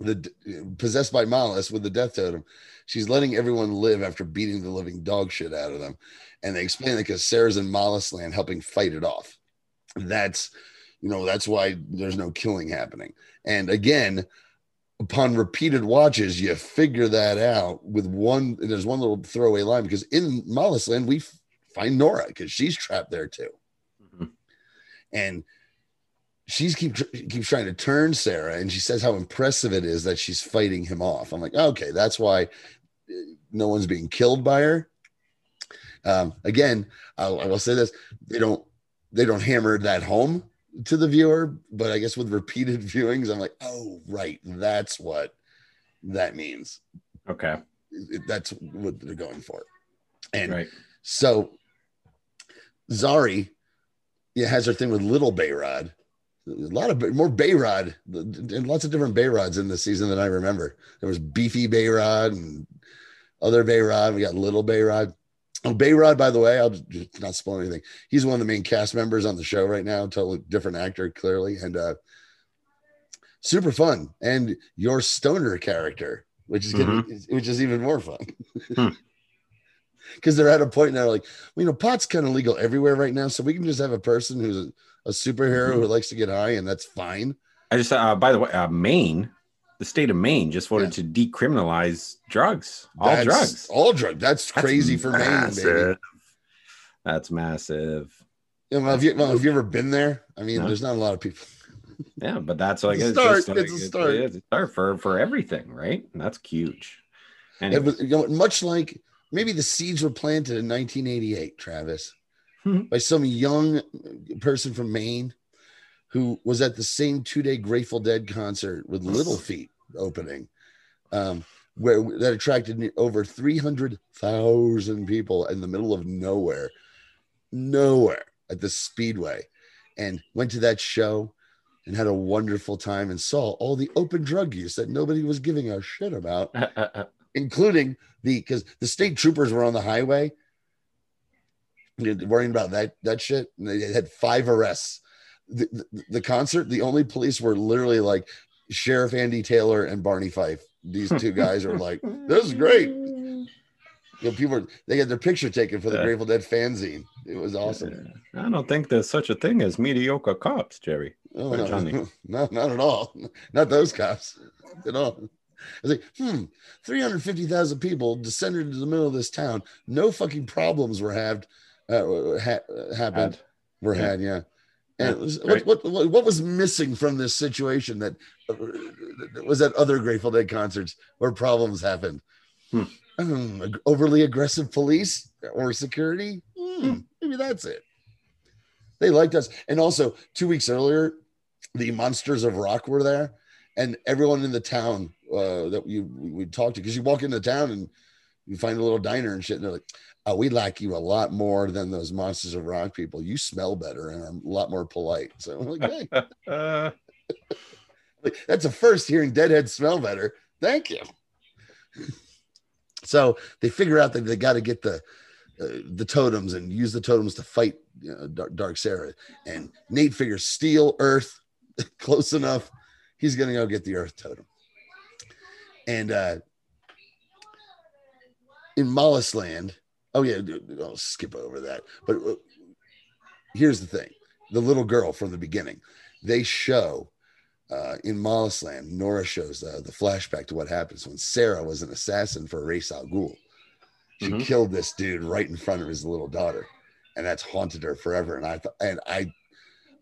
the possessed by Mollusk with the death totem, she's letting everyone live after beating the living dog shit out of them. And they explain it because Sarah's in Mollusk land helping fight it off. That's... You know, that's why there's no killing happening. And again, upon repeated watches, you figure that out with one. There's one little throwaway line because in Mollusk Land, we find Nora because she's trapped there too. Mm-hmm. And she's keep, keeps trying to turn Sarah, and she says how impressive it is that she's fighting him off. I'm like, okay, that's why no one's being killed by her. Um, again, I'll, I will say this. They don't, they don't hammer that home to the viewer, but I guess with repeated viewings, I'm like, oh, right, that's what that means. Okay. That's what they're going for. And right. So Zari yeah, has her thing with Little Bayrod. A lot of more Bayrod, and lots of different Bayrods in this season than I remember. There was Beefy Bayrod and other Bayrod. We got little Bayrod. Oh, Bayrod, by the way, I'll just not spoil anything. He's one of the main cast members on the show right now. Totally different actor, clearly. And uh, super fun. And your stoner character, which is mm-hmm. getting, which is even more fun. Because hmm. they're at a point now, like, well, you know, pot's kind of legal everywhere right now. So we can just have a person who's a, a superhero mm-hmm. who likes to get high, and that's fine. I just, uh, by the way, uh, Maine, the state of Maine just voted yeah. to decriminalize drugs. All that's, drugs. All drugs. That's, that's crazy massive. For Maine, baby. That's massive. Yeah, well, have you, well, have you ever been there? I mean, no. There's not a lot of people. Yeah, but that's like, it's, it's, start. Just like, it's a start. It's, it's a start for, for everything, right? And that's huge. Anyway. It was, you know, much like maybe the seeds were planted in nineteen eighty-eight, Travis, mm-hmm. by some young person from Maine who was at the same two-day Grateful Dead concert with Little Feat opening, um, where that attracted over three hundred thousand people in the middle of nowhere, nowhere at the Speedway, and went to that show and had a wonderful time and saw all the open drug use that nobody was giving a shit about, including the, because the state troopers were on the highway worrying about that, that shit, and they had five arrests. The, the, the concert, the only police were literally like Sheriff Andy Taylor and Barney Fife. These two guys are like, this is great. You know, people were, they got their picture taken for the yeah. Grateful Dead fanzine. It was awesome. I don't think there's such a thing as mediocre cops, Jerry. Oh, no, Johnny. No, not at all. Not those cops at all. I was like, hmm, three hundred fifty thousand people descended into the middle of this town. No fucking problems were had, uh, ha- happened, had. were yeah. had, yeah. And it was, right. what, what what was missing from this situation that uh, was at other Grateful Dead concerts where problems happened? Hmm. Um, overly aggressive police or security? Hmm, maybe that's it. They liked us. And also, two weeks earlier, the Monsters of Rock were there, and everyone in the town uh, that you we, we talked to, because you walk into town and you find a little diner and shit, and they're like, oh, we like you a lot more than those Monsters of Rock people. You smell better and are a lot more polite. So I'm like, hey. uh, like, that's a first, hearing Deadhead smell better. Thank you. So they figure out that they got to get the uh, the totems and use the totems to fight, you know, Dark, Dark Sarah. And Nate figures steel, earth, close enough. He's going to go get the earth totem. And uh, in Mollusk Land, oh, yeah, I'll skip over that. But here's the thing. The little girl from the beginning, they show uh, in Mollusk Land, Nora shows uh, the flashback to what happens when Sarah was an assassin for Ra's al Ghul. She mm-hmm. killed this dude right in front of his little daughter, and that's haunted her forever. And I th- and I,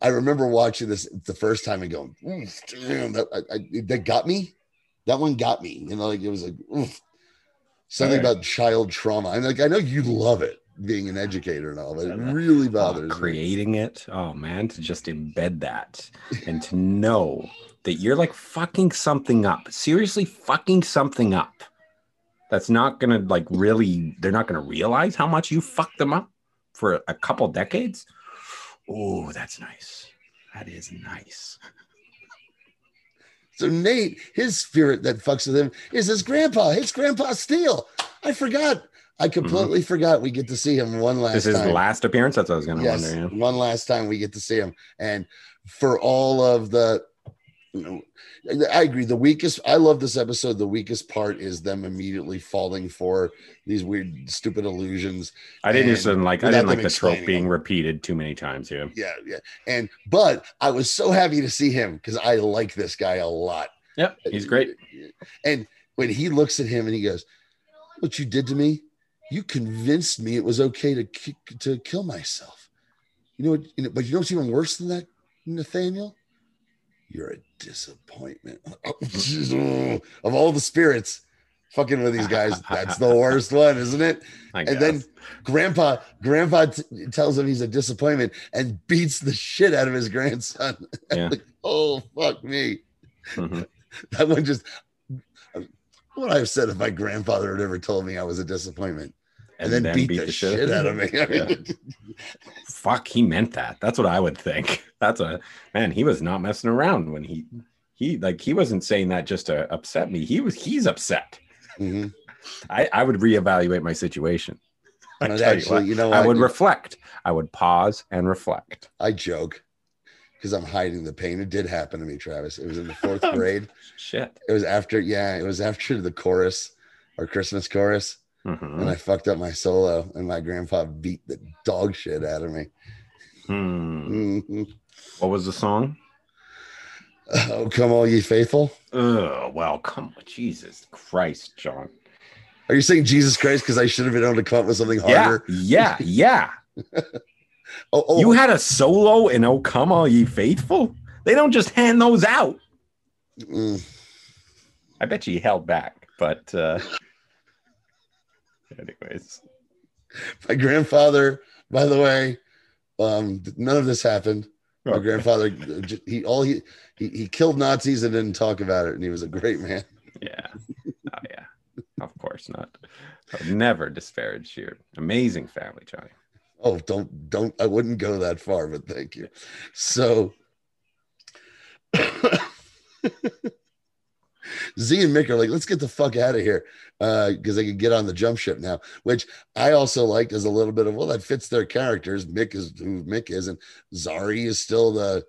I remember watching this the first time and going, damn, that, I, I, that got me. That one got me. You know, like it was like, oof. Something right. about child trauma. I'm like, I know you love it, being an educator and all, but it really bothers uh, creating me. Creating it. Oh, man, to just embed that and to know that you're like fucking something up. Seriously, fucking something up. That's not going to like really, they're not going to realize how much you fucked them up for a couple decades. Oh, that's nice. That is nice. So Nate, his spirit that fucks with him is his grandpa. It's Grandpa Steele. I forgot. I completely mm-hmm. forgot we get to see him one last time. This is time. His last appearance? That's what I was going to yes, wonder. Yeah. One last time we get to see him. And for all of the, you know, I agree. The weakest, I love this episode. The weakest part is them immediately falling for these weird, stupid illusions. I didn't just like, I didn't like the trope being repeated too many times here. Yeah, yeah. And, but I was so happy to see him because I like this guy a lot. Yep, he's great. And when he looks at him and he goes, what you did to me? You convinced me it was okay to ki- to kill myself. You know what? But you know what's even worse than that, Nathaniel? You're a disappointment. Oh, of all the spirits, fucking with these guys, that's the worst one, isn't it? I and guess. Then Grandpa, Grandpa t- tells him he's a disappointment and beats the shit out of his grandson. Yeah. Like, oh fuck me! Mm-hmm. That one just. What I've said if my grandfather had ever told me I was a disappointment. And, and then, then beat, beat the, the shit, shit out of me. I mean, yeah. Fuck, he meant that. That's what I would think. That's a man. He was not messing around when he he like he wasn't saying that just to upset me. He was he's upset. Mm-hmm. I, I would reevaluate my situation. I no, tell actually, you, what, you know, I, I would reflect. I would pause and reflect. I joke because I'm hiding the pain. It did happen to me, Travis. It was in the fourth grade. Shit. It was after, yeah, it was after the chorus, our Christmas chorus, mm-hmm. and I fucked up my solo, and my grandpa beat the dog shit out of me. Hmm. Mm-hmm. What was the song? Oh, come all ye faithful. Oh, well, come on, Jesus Christ, John. Are you saying Jesus Christ? Because I should have been able to come up with something harder. Yeah, yeah, yeah. oh, oh, you had a solo in "Oh Come All Ye Faithful." They don't just hand those out. Mm. I bet you held back, but uh, anyways, my grandfather. By the way, um, none of this happened. My grandfather, he all he, he he killed Nazis and didn't talk about it, and he was a great man. Yeah, oh yeah, of course not. I'll never disparage your amazing family, Johnny. Oh, don't don't. I wouldn't go that far, but thank you. So, Z and Mick are like, let's get the fuck out of here because uh, they can get on the jump ship now, which I also liked as a little bit of, well, that fits their characters. Mick is who Mick is, and Zari is still the,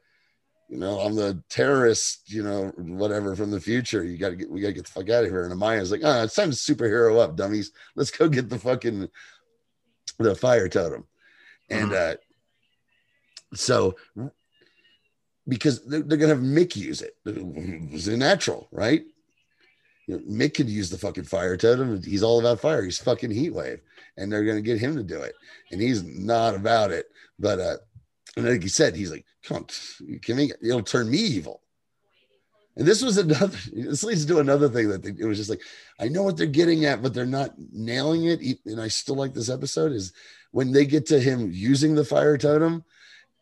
you know, I'm the terrorist, you know, whatever from the future. You got to get, we got to get the fuck out of here. And Amaya's like, ah, oh, it's time to superhero up, dummies. Let's go get the fucking, the fire totem. And uh, so, because they're, they're going to have Mick use it. It's a natural, right? You know, Mick could use the fucking fire totem. He's all about fire. He's fucking heat wave. And they're going to get him to do it. And he's not about it. But uh, and like you said, he's like, come on, you can make it. It'll turn me evil. And this was another, this leads to another thing that they, it was just like, I know what they're getting at, but they're not nailing it. And I still like this episode is when they get to him using the fire totem,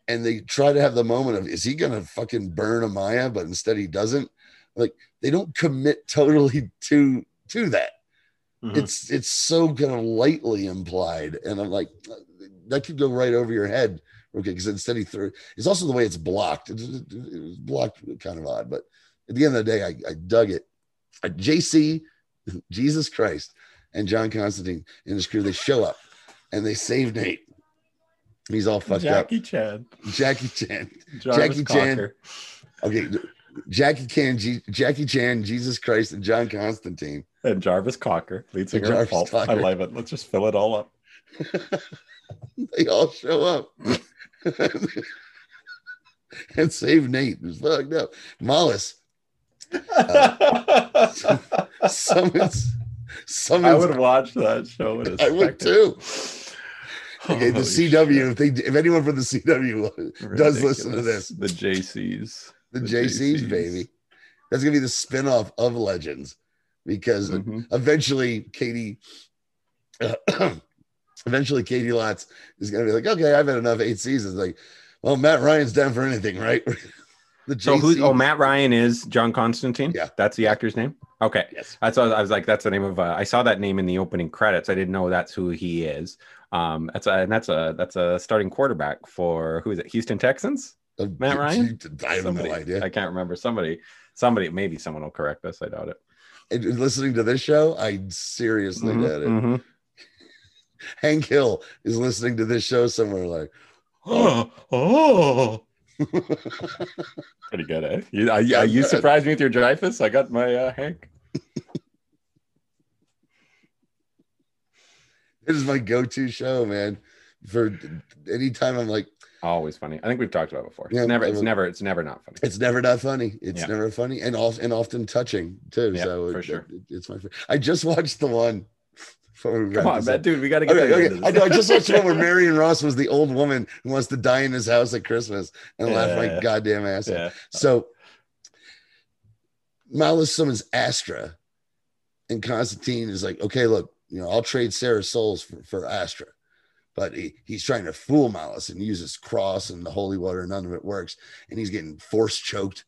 and they try to have the moment of, is he going to fucking burn Amaya? But instead he doesn't. Like, they don't commit totally to to that. Mm-hmm. It's it's so kind of lightly implied. And I'm like, that could go right over your head. Okay, because instead he threw. It's also the way it's blocked. It, it, it was blocked kind of odd. But at the end of the day, I, I dug it. Uh, J C, Jesus Christ, and John Constantine and his crew, they show up and they save Nate. He's all fucked Jackie up. Chan. Jackie Chan. Jarvis Jackie Cocker. Chan. Okay. Jackie Chan, G- Jackie Chan, Jesus Christ, and John Constantine. And Jarvis Cocker. Lead singer of Pulp. I love it. Let's just fill it all up. They all show up. And save Nate. It was fucked up. Mollusk. Uh, summons, summons. I would watch that show. In a I would too. Okay, the Holy C W. If, they, if anyone from the C W ridiculous. Does listen to this, the J Cs, the, the J Cs, J Cs, baby, that's gonna be the spinoff of Legends, because mm-hmm. eventually Katie, uh, eventually Katie Lotz is gonna be like, okay, I've had enough eight seasons. Like, well, Matt Ryan's down for anything, right? The J C. So who? Oh, Matt Ryan is John Constantine. Yeah, that's the actor's name. Okay, yes. I saw. I was like, that's the name of. Uh, I saw that name in the opening credits. I didn't know that's who he is. Um, that's a, and that's a that's a starting quarterback for who is it? Houston Texans? Matt Ryan? I have somebody, no idea. I can't remember. Somebody, somebody, maybe someone will correct us. I doubt it. And listening to this show, I seriously mm-hmm, doubt it. Mm-hmm. Hank Hill is listening to this show somewhere, like, oh, oh. Pretty good, eh? You, I, I, you surprised me with your Dreyfus. I got my uh, Hank. This is my go-to show, man. For any time, I'm like, always funny. I think we've talked about it before. It's yeah, never, it's I'm, never, it's never not funny. It's never not funny. It's yeah. never funny, and off and often touching too. Yeah, so for it, sure, it, it's my. Favorite. I just watched the one. Come on, man, dude, we got to get. Okay, okay. I know. I just watched the one where Marion Ross was the old woman who wants to die in his house at Christmas and yeah, laugh like yeah. goddamn ass. Yeah. So, Mollusk summons Astra, and Constantine is like, "Okay, look." You know, I'll trade Sarah's souls for, for Astra, but he, he's trying to fool Malice and uses cross and the holy water. None of it works. And he's getting force choked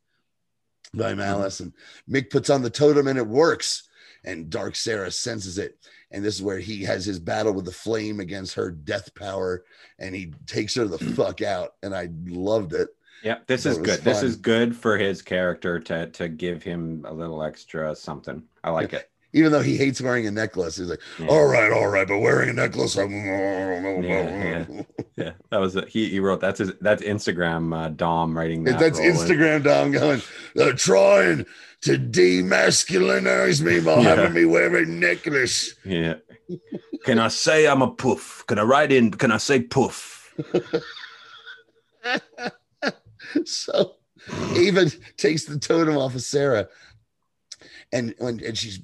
by Malice, and Mick puts on the totem and it works. And Dark Sarah senses it. And this is where he has his battle with the flame against her death power. And he takes her the fuck out. And I loved it. Yeah, this so is good. Fun. This is good for his character to, to give him a little extra something. I like yeah. it. even though he hates wearing a necklace. He's like, yeah. all right, all right, but wearing a necklace, I'm... Yeah, yeah. yeah, that was a, he. He wrote that's his. That's Instagram uh, Dom writing that. That's Instagram in. Dom going. They're trying to demasculinize me by yeah. having me wear a necklace. Yeah. Can I say I'm a poof? Can I write in? Can I say poof? So Ava takes the totem off of Sarah, and when and she's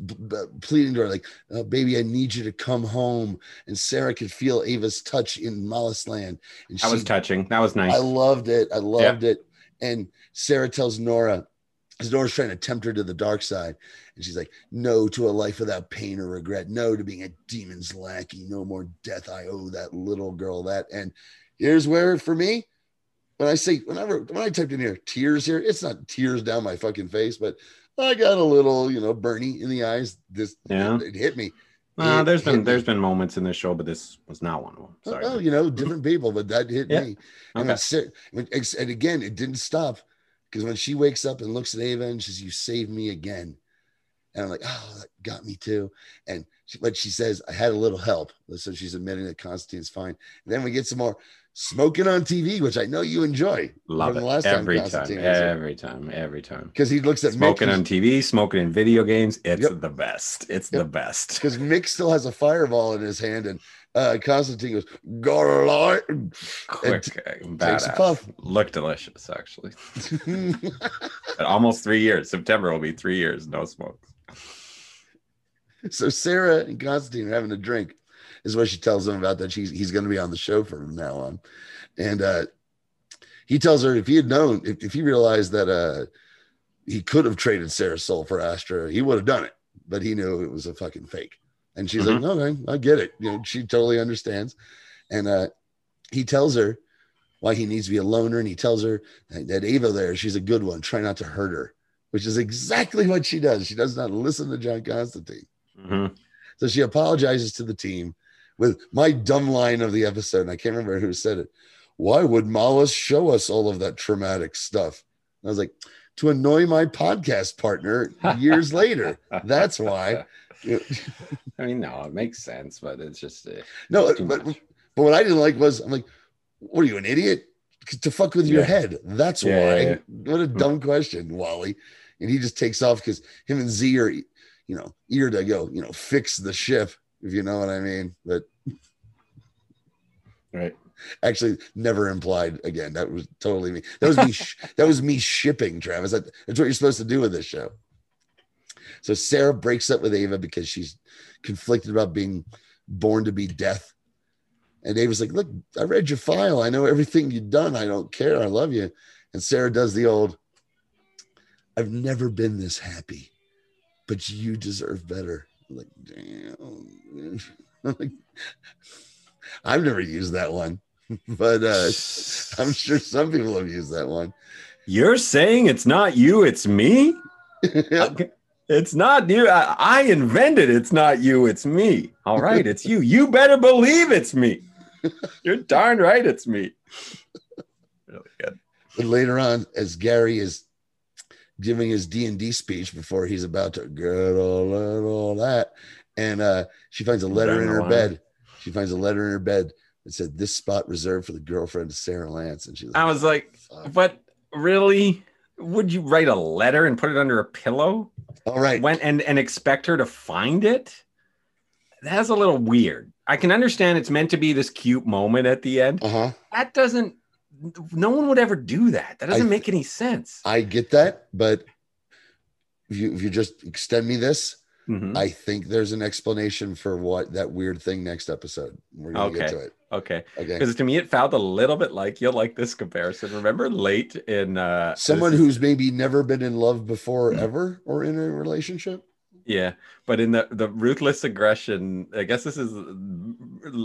pleading to her like, oh, "Baby, I need you to come home." And Sarah could feel Ava's touch in Mollusk land. And that she, was touching. That was nice. I loved it. I loved yeah. it. And Sarah tells Nora, because Nora's trying to tempt her to the dark side, and she's like, "No to a life without pain or regret. No to being a demon's lackey. No more death. I owe that little girl that." And here's where for me. When I say, whenever, when I typed in here, tears here, it's not tears down my fucking face, but I got a little, you know, Bernie in the eyes. This, yeah. it, it hit me. Uh, it there's hit been, me. There's been moments in this show, but this was not one of them. Sorry. Oh, well, you know, different people, but that hit yeah. me. And, okay. when, and again, it didn't stop because when she wakes up and looks at Ava and she says, "You saved me again." And I'm like, oh, that got me too. And she, but she says, "I had a little help." So she's admitting that Constantine's fine. And then we get some more smoking on T V, which I know you enjoy. Love it. Last every time, time every time, every time. Because he looks at smoking Mick, on T V, smoking in video games. It's yep. the best. It's yep. the best. Because Mick still has a fireball in his hand, and uh, Constantine goes, "Garlic." Quick, takes a puff. Look delicious, actually. Almost three years. September will be three years. No smoke. So Sarah and Constantine are having a drink. Is what she tells him about that she's he's going to be on the show from now on, and uh, he tells her if he had known, if, if he realized that uh, he could have traded Sarah's soul for Astra, he would have done it. But he knew it was a fucking fake, and she's mm-hmm. like, "Okay, I get it." You know, she totally understands, and uh, he tells her why he needs to be a loner, and he tells her that, that Ava there, she's a good one. Try not to hurt her, which is exactly what she does. She does not listen to John Constantine, mm-hmm. so she apologizes to the team. With my dumb line of the episode, and I can't remember who said it. Why would Mollusk show us all of that traumatic stuff? And I was like, to annoy my podcast partner years later. That's why. I mean, no, it makes sense, but it's just uh, no. It's but, but what I didn't like was, I'm like, what are you, an idiot? To fuck with yeah. your head. That's yeah, why. Yeah, yeah. What a dumb question, Wally. And he just takes off because him and Z are, you know, eager to go, you know, fix the ship. If you know what I mean, but right, actually, never implied again. That was totally me. That was me. sh- that was me shipping Travis. That, that's what you're supposed to do with this show. So Sarah breaks up with Ava because she's conflicted about being born to be death, and Ava's like, "Look, I read your file. I know everything you've done. I don't care. I love you." And Sarah does the old, "I've never been this happy, but you deserve better." Like, damn. Like, I've never used that one, but uh, I'm sure some people have used that one. You're saying it's not you, it's me? Yep. It's not you. I, I invented it's not you, it's me. All right, it's you. You better believe it's me. You're darn right it's me. Really good. But later on, as Gary is giving his D and D speech before he's about to get all that, all that. And uh, she finds a letter in her line. bed. She finds a letter in her bed that said, "This spot reserved for the girlfriend of Sarah Lance." And she's like, I was like, fuck. But really? Would you write a letter and put it under a pillow? All right. When, and, and expect her to find it? That's a little weird. I can understand it's meant to be this cute moment at the end. Uh-huh. That doesn't, no one would ever do that. That doesn't I, make any sense. I get that, but if you, if you just extend me this, mm-hmm. I think there's an explanation for what that weird thing next episode. We're going to okay. get to it. Okay. Okay. Because to me, it felt a little bit like, you'll like this comparison. Remember late in... Uh, Someone this, who's maybe never been in love before mm-hmm. ever or in a relationship? Yeah, but in the, the ruthless aggression, I guess this is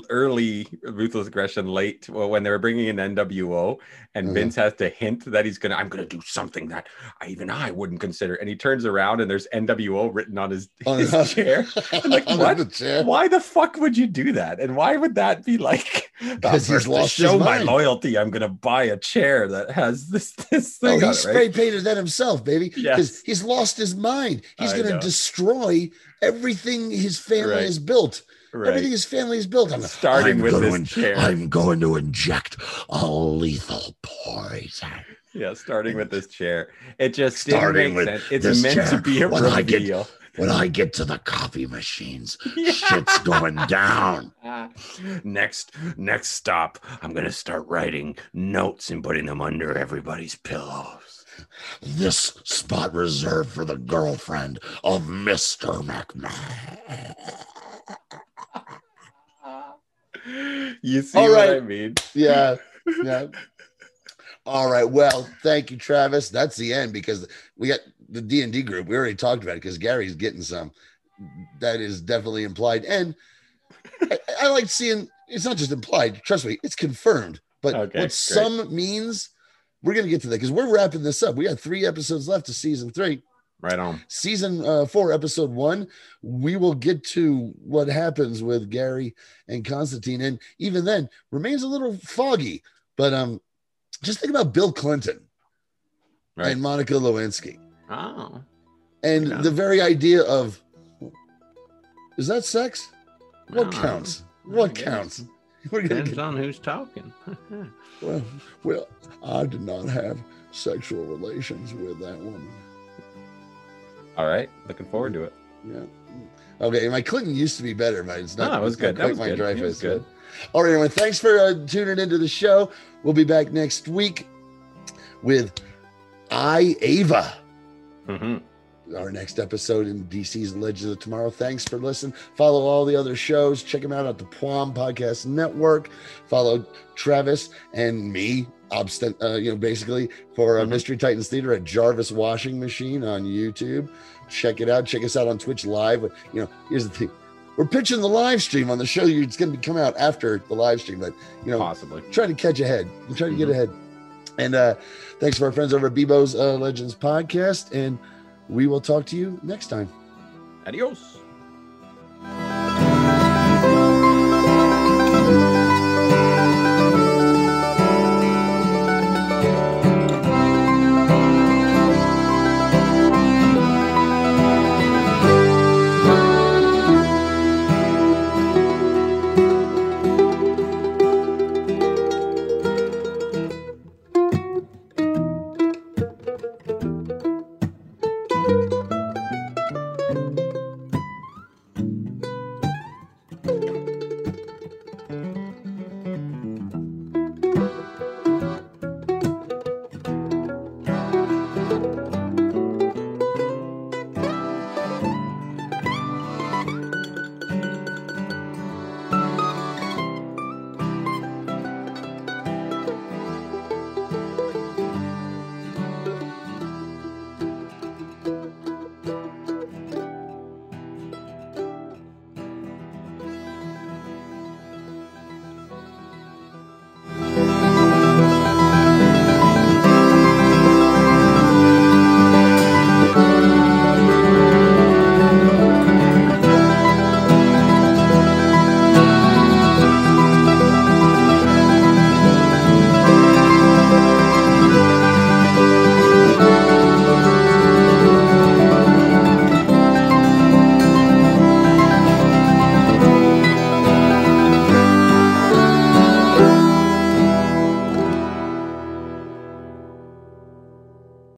early ruthless aggression, late well, when they were bringing in N W O, and mm-hmm. Vince has to hint that he's gonna, I'm gonna do something that I, even I wouldn't consider, and he turns around and there's N W O written on his, oh, his no. chair. I'm like, what? The chair. Why the fuck would you do that? And why would that be like Because he's lost his mind. To show my loyalty, I'm going to buy a chair that has this this thing. Oh, he spray painted that himself, baby. Because he's lost his mind. He's going to destroy everything his family has built. Right. Everything his family has built. I'm, Starting I'm with this in, chair. I'm going to inject a lethal poison. Yeah, starting with this chair. It just starting didn't make with sense. It's meant chair. to be a when reveal. I get, when I get to the copy machines, yeah. shit's going down. Next, next stop, I'm going to start writing notes and putting them under everybody's pillows. This spot reserved for the girlfriend of Mister McMahon. You see All right. what I mean? Yeah, yeah. All right. Well, thank you, Travis. That's the end because we got the D and D group. We already talked about it because Gary's getting some. That is definitely implied. And I, I like seeing, it's not just implied. Trust me, it's confirmed. But okay, what great. some means, we're going to get to that because we're wrapping this up. We got three episodes left to season three. Right on. Season uh, four, episode one, we will get to what happens with Gary and Constantine. And even then, remains a little foggy. But um, just think about Bill Clinton right. and Monica Lewinsky. Oh. And yeah. the very idea of, is that sex? What no, counts? What counts? We're Depends get... on who's talking. well, well, I did not have sexual relations with that woman. All right, looking forward to it. Yeah. Okay, my Clinton used to be better, but it's not. No, it was good. That was good. It was good. All right, everyone, thanks for uh, tuning into the show. We'll be back next week with I, Ava. Mm-hmm. Our next episode in D C's Legends of Tomorrow. Thanks for listening. Follow all the other shows. Check them out at the P W O M Podcast Network. Follow Travis and me. Obstant, uh, you know, basically for uh, mm-hmm. Mystery Titans Theater at Jarvis Washing Machine on YouTube. Check it out. Check us out on Twitch Live. You know, here's the thing: we're pitching the live stream on the show. It's going to come out after the live stream, but you know, possibly trying to catch ahead. We're trying to mm-hmm. get ahead. And uh, thanks to our friends over at Bebo's uh, Legends Podcast, and we will talk to you next time. Adios.